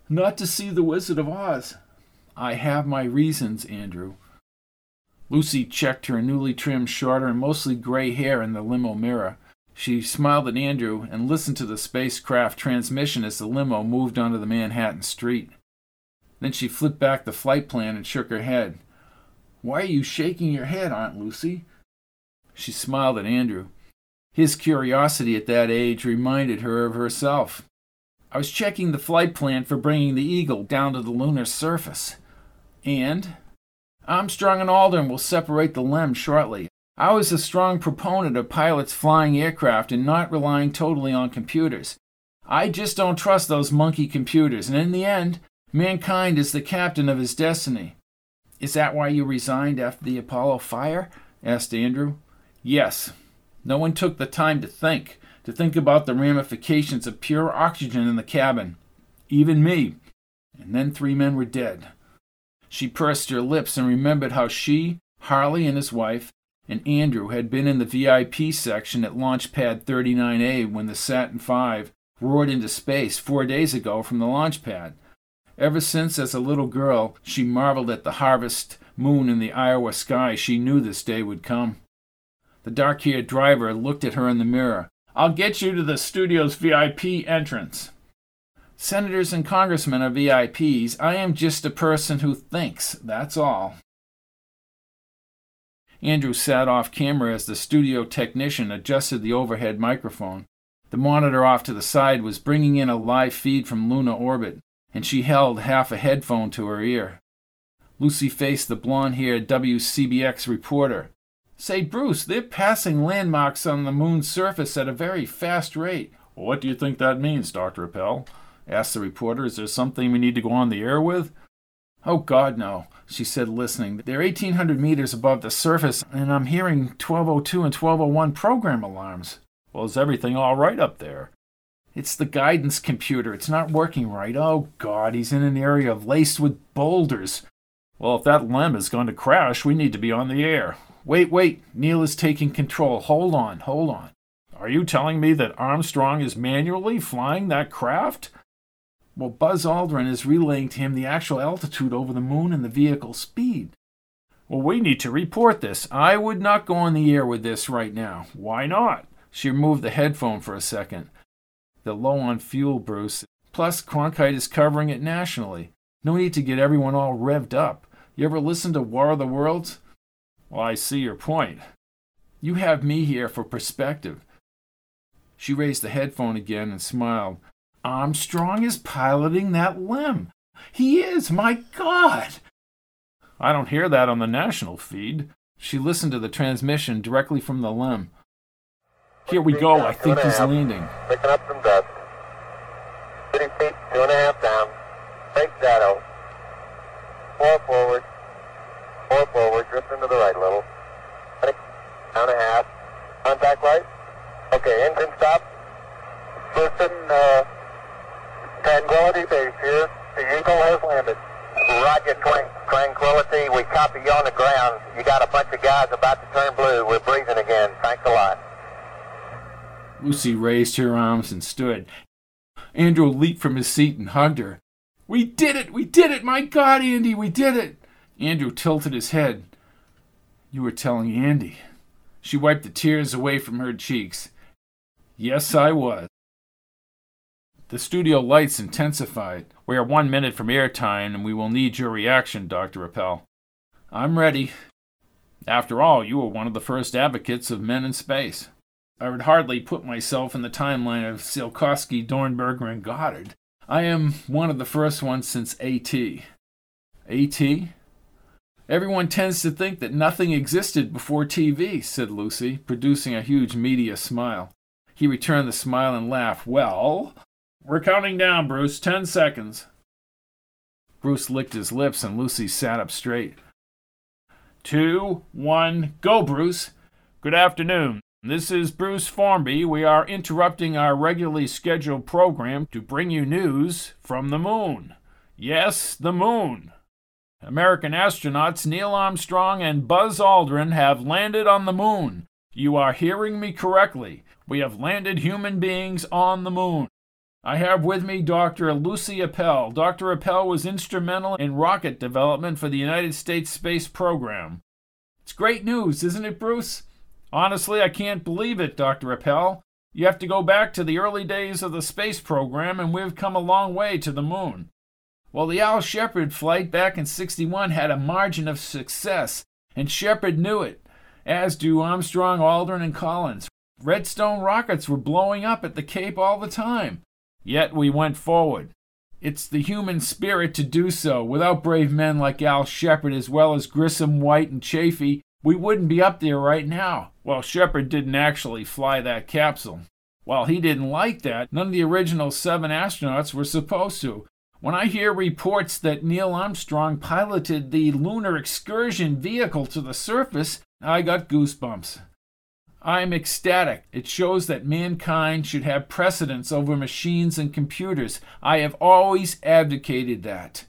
not to see The Wizard of Oz. I have my reasons, Andrew. Lucy checked her newly trimmed, shorter, and mostly gray hair in the limo mirror. She smiled at Andrew and listened to the spacecraft transmission as the limo moved onto the Manhattan street. Then she flipped back the flight plan and shook her head. Why are you shaking your head, Aunt Lucy? She smiled at Andrew. His curiosity at that age reminded her of herself. I was checking the flight plan for bringing the Eagle down to the lunar surface. And? Armstrong and Aldrin will separate the LEM shortly. I was a strong proponent of pilots flying aircraft and not relying totally on computers. I just don't trust those monkey computers, and in the end, mankind is the captain of his destiny. Is that why you resigned after the Apollo fire? Asked Andrew. Yes. No one took the time to think about the ramifications of pure oxygen in the cabin. Even me. And then 3 men were dead. She pursed her lips and remembered how she, Harley and his wife, and Andrew had been in the VIP section at Launch Pad 39A when the Saturn V roared into space 4 days ago from the launch pad. Ever since, as a little girl, she marveled at the harvest moon in the Iowa sky, she knew this day would come. The dark-haired driver looked at her in the mirror. I'll get you to the studio's VIP entrance. Senators and congressmen are VIPs. I am just a person who thinks, that's all. Andrew sat off camera as the studio technician adjusted the overhead microphone. The monitor off to the side was bringing in a live feed from lunar orbit, and she held half a headphone to her ear. Lucy faced the blonde-haired WCBX reporter. Say, Bruce, they're passing landmarks on the moon's surface at a very fast rate. What do you think that means, Dr. Apel? Asked the reporter. Is there something we need to go on the air with? Oh, God, no, she said, listening. They're 1,800 meters above the surface, and I'm hearing 1202 and 1201 program alarms. Well, is everything all right up there? It's the guidance computer. It's not working right. Oh, God, he's in an area laced with boulders. Well, if that LEM is going to crash, we need to be on the air. Wait, Neil is taking control. Hold on. Are you telling me that Armstrong is manually flying that craft? Well, Buzz Aldrin is relaying to him the actual altitude over the moon and the vehicle speed. Well, we need to report this. I would not go on the air with this right now. Why not? She removed the headphone for a second. They're low on fuel, Bruce. Plus, Cronkite is covering it nationally. No need to get everyone all revved up. You ever listen to War of the Worlds? Well, I see your point. You have me here for perspective. She raised the headphone again and smiled. Armstrong is piloting that LEM. He is, my God! I don't hear that on the national feed. She listened to the transmission directly from the LEM. Here we go, I think he's landing. Picking up some dust. 30 feet, 2.5 down. Big shadow. 4 forward, drifting to the right a little. 1.5. Contact light. Okay, engine stop. Listen, Tranquility base here. The Eagle has landed. Roger, Tranquility. We copy you on the ground. You got a bunch of guys about to turn blue. We're breathing again. Thanks a lot. Lucy raised her arms and stood. Andrew leaped from his seat and hugged her. We did it! My God, Andy, we did it! Andrew tilted his head. You were telling Andy. She wiped the tears away from her cheeks. Yes, I was. The studio lights intensified. We are 1 minute from airtime, and we will need your reaction, Dr. Apel. I'm ready. After all, you were one of the first advocates of men in space. I would hardly put myself in the timeline of Tsiolkovsky, Dorenberger, and Goddard. I am one of the first ones since A.T. A.T.? Everyone tends to think that nothing existed before TV, said Lucy, producing a huge media smile. He returned the smile and laughed. Well, we're counting down, Bruce. 10 seconds. Bruce licked his lips and Lucy sat up straight. 2, 1, go, Bruce. Good afternoon. This is Bruce Formby. We are interrupting our regularly scheduled program to bring you news from the moon. Yes, the moon. American astronauts Neil Armstrong and Buzz Aldrin have landed on the moon. You are hearing me correctly. We have landed human beings on the moon. I have with me Dr. Lucy Apel. Dr. Apel was instrumental in rocket development for the United States space program. It's great news, isn't it, Bruce? Honestly, I can't believe it, Dr. Apel. You have to go back to the early days of the space program, and we've come a long way to the moon. Well, the Al Shepard flight back in 1961 had a margin of success, and Shepard knew it, as do Armstrong, Aldrin, and Collins. Redstone rockets were blowing up at the Cape all the time. Yet we went forward. It's the human spirit to do so. Without brave men like Al Shepard, as well as Grissom, White, and Chaffee, we wouldn't be up there right now. Well, Shepard didn't actually fly that capsule. While he didn't like that, none of the original 7 astronauts were supposed to. When I hear reports that Neil Armstrong piloted the lunar excursion vehicle to the surface, I got goosebumps. I'm ecstatic. It shows that mankind should have precedence over machines and computers. I have always advocated that.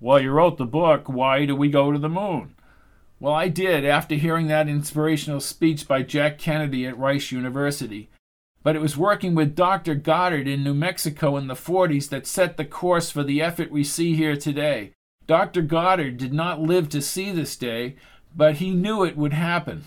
Well, you wrote the book, Why Do We Go to the Moon? Well, I did after hearing that inspirational speech by Jack Kennedy at Rice University. But it was working with Dr. Goddard in New Mexico in the 40s that set the course for the effort we see here today. Dr. Goddard did not live to see this day, but he knew it would happen.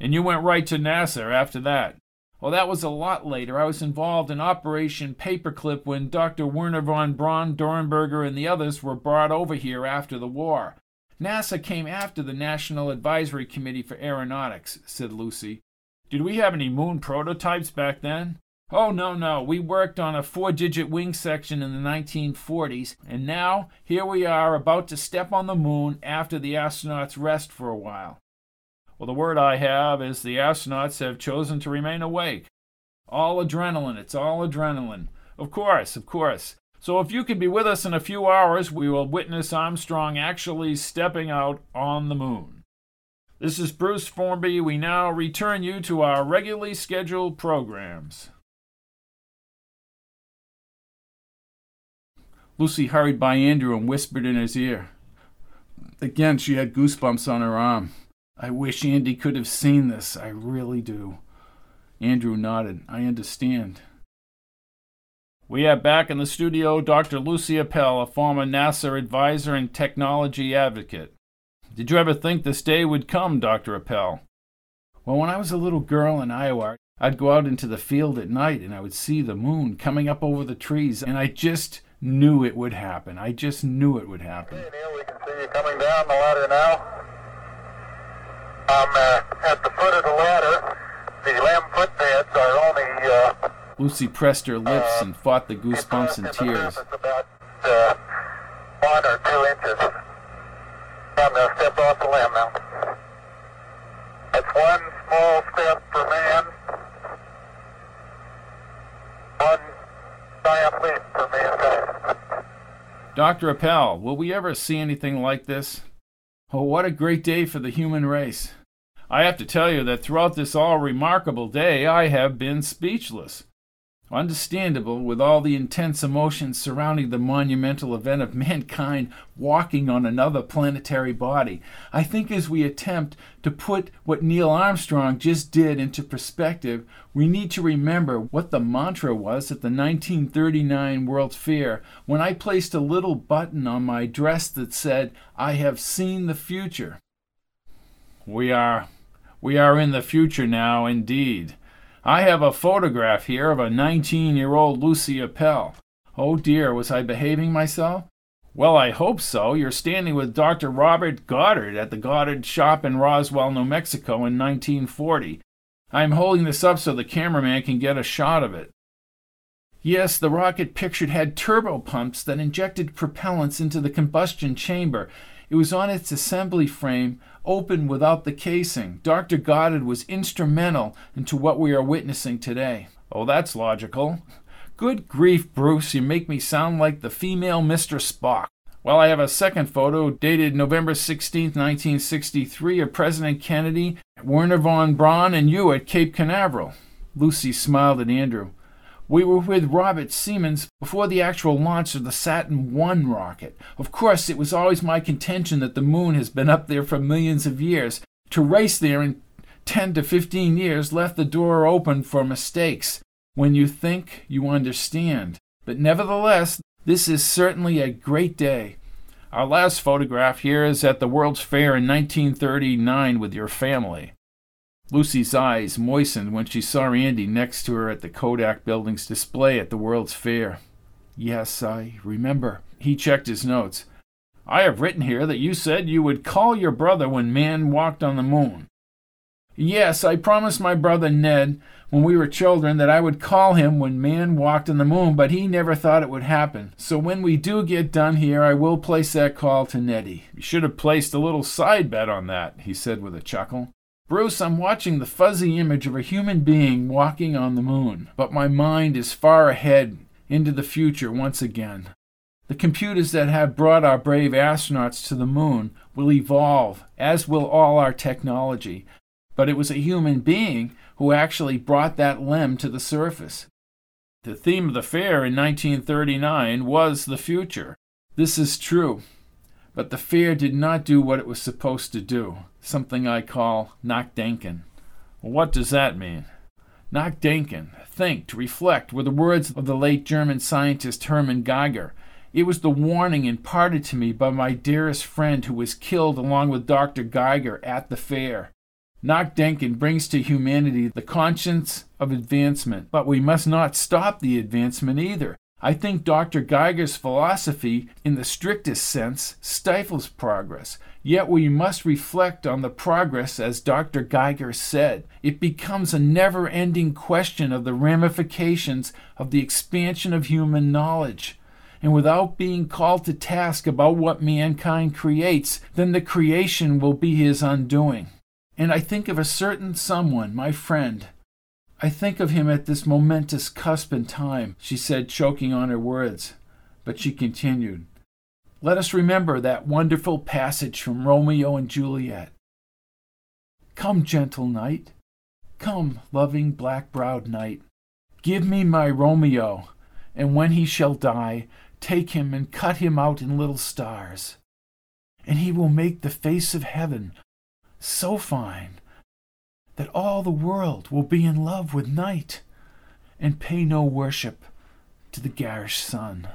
And you went right to NASA after that. Well, that was a lot later. I was involved in Operation Paperclip when Dr. Wernher von Braun, Dorenberger, and the others were brought over here after the war. NASA came after the National Advisory Committee for Aeronautics, said Lucy. Did we have any moon prototypes back then? Oh, no. We worked on a 4-digit wing section in the 1940s, and now here we are about to step on the moon after the astronauts rest for a while. Well, the word I have is the astronauts have chosen to remain awake. It's all adrenaline. Of course. So if you can be with us in a few hours, we will witness Armstrong actually stepping out on the moon. This is Bruce Formby. We now return you to our regularly scheduled programs. Lucy hurried by Andrew and whispered in his ear. Again, she had goosebumps on her arm. I wish Andy could have seen this. I really do. Andrew nodded. I understand. We have back in the studio Dr. Lucy Apel, a former NASA advisor and technology advocate. Did you ever think this day would come, Dr. Apel? Well, when I was a little girl in Iowa, I'd go out into the field at night and I would see the moon coming up over the trees, and I just knew it would happen. Okay, Neil, we can see you coming down the ladder now. I'm at the foot of the ladder. The lamb footpads are only... Lucy pressed her lips and fought the goosebumps and tears. It's about 1 or 2 inches. I'm going to step off the lamb now. That's one small step for man, one giant leap for mankind. Dr. Apel, will we ever see anything like this? Oh, what a great day for the human race. I have to tell you that throughout this all-remarkable day, I have been speechless. Understandable, with all the intense emotions surrounding the monumental event of mankind walking on another planetary body. I think as we attempt to put what Neil Armstrong just did into perspective, we need to remember what the mantra was at the 1939 World's Fair when I placed a little button on my dress that said, I have seen the future. We are in the future now, indeed. I have a photograph here of a 19-year-old Lucy Apel. Oh dear, was I behaving myself? Well, I hope so. You're standing with Dr. Robert Goddard at the Goddard shop in Roswell, New Mexico in 1940. I'm holding this up so the cameraman can get a shot of it. Yes, the rocket pictured had turbopumps that injected propellants into the combustion chamber. It was on its assembly frame, open without the casing. Dr. Goddard was instrumental into what we are witnessing today. Oh, that's logical. Good grief, Bruce, you make me sound like the female Mr. Spock. Well, I have a second photo dated November 16, 1963 of President Kennedy, Wernher von Braun, and you at Cape Canaveral. Lucy smiled at Andrew. We were with Robert Siemens before the actual launch of the Saturn I rocket. Of course, it was always my contention that the moon has been up there for millions of years. To race there in 10 to 15 years left the door open for mistakes. When you think, you understand. But nevertheless, this is certainly a great day. Our last photograph here is at the World's Fair in 1939 with your family. Lucy's eyes moistened when she saw Andy next to her at the Kodak building's display at the World's Fair. Yes, I remember. He checked his notes. I have written here that you said you would call your brother when man walked on the moon. Yes, I promised my brother Ned when we were children that I would call him when man walked on the moon, but he never thought it would happen. So when we do get done here, I will place that call to Neddy. You should have placed a little side bet on that, he said with a chuckle. Bruce, I'm watching the fuzzy image of a human being walking on the moon, but my mind is far ahead into the future once again. The computers that have brought our brave astronauts to the moon will evolve, as will all our technology. But it was a human being who actually brought that limb to the surface. The theme of the fair in 1939 was the future. This is true. But the fair did not do what it was supposed to do, something I call Nachdenken. What does that mean? Nachdenken, think, to reflect, were the words of the late German scientist Hermann Geiger. It was the warning imparted to me by my dearest friend who was killed along with Dr. Geiger at the fair. Nachdenken brings to humanity the conscience of advancement, but we must not stop the advancement either. I think Dr. Geiger's philosophy, in the strictest sense, stifles progress. Yet we must reflect on the progress, as Dr. Geiger said. It becomes a never-ending question of the ramifications of the expansion of human knowledge. And without being called to task about what mankind creates, then the creation will be his undoing. And I think of a certain someone, my friend. I think of him at this momentous cusp in time, she said, choking on her words. But she continued, let us remember that wonderful passage from Romeo and Juliet. Come, gentle night. Come, loving black-browed night. Give me my Romeo, and when he shall die, take him and cut him out in little stars. And he will make the face of heaven so fine that all the world will be in love with night and pay no worship to the garish sun.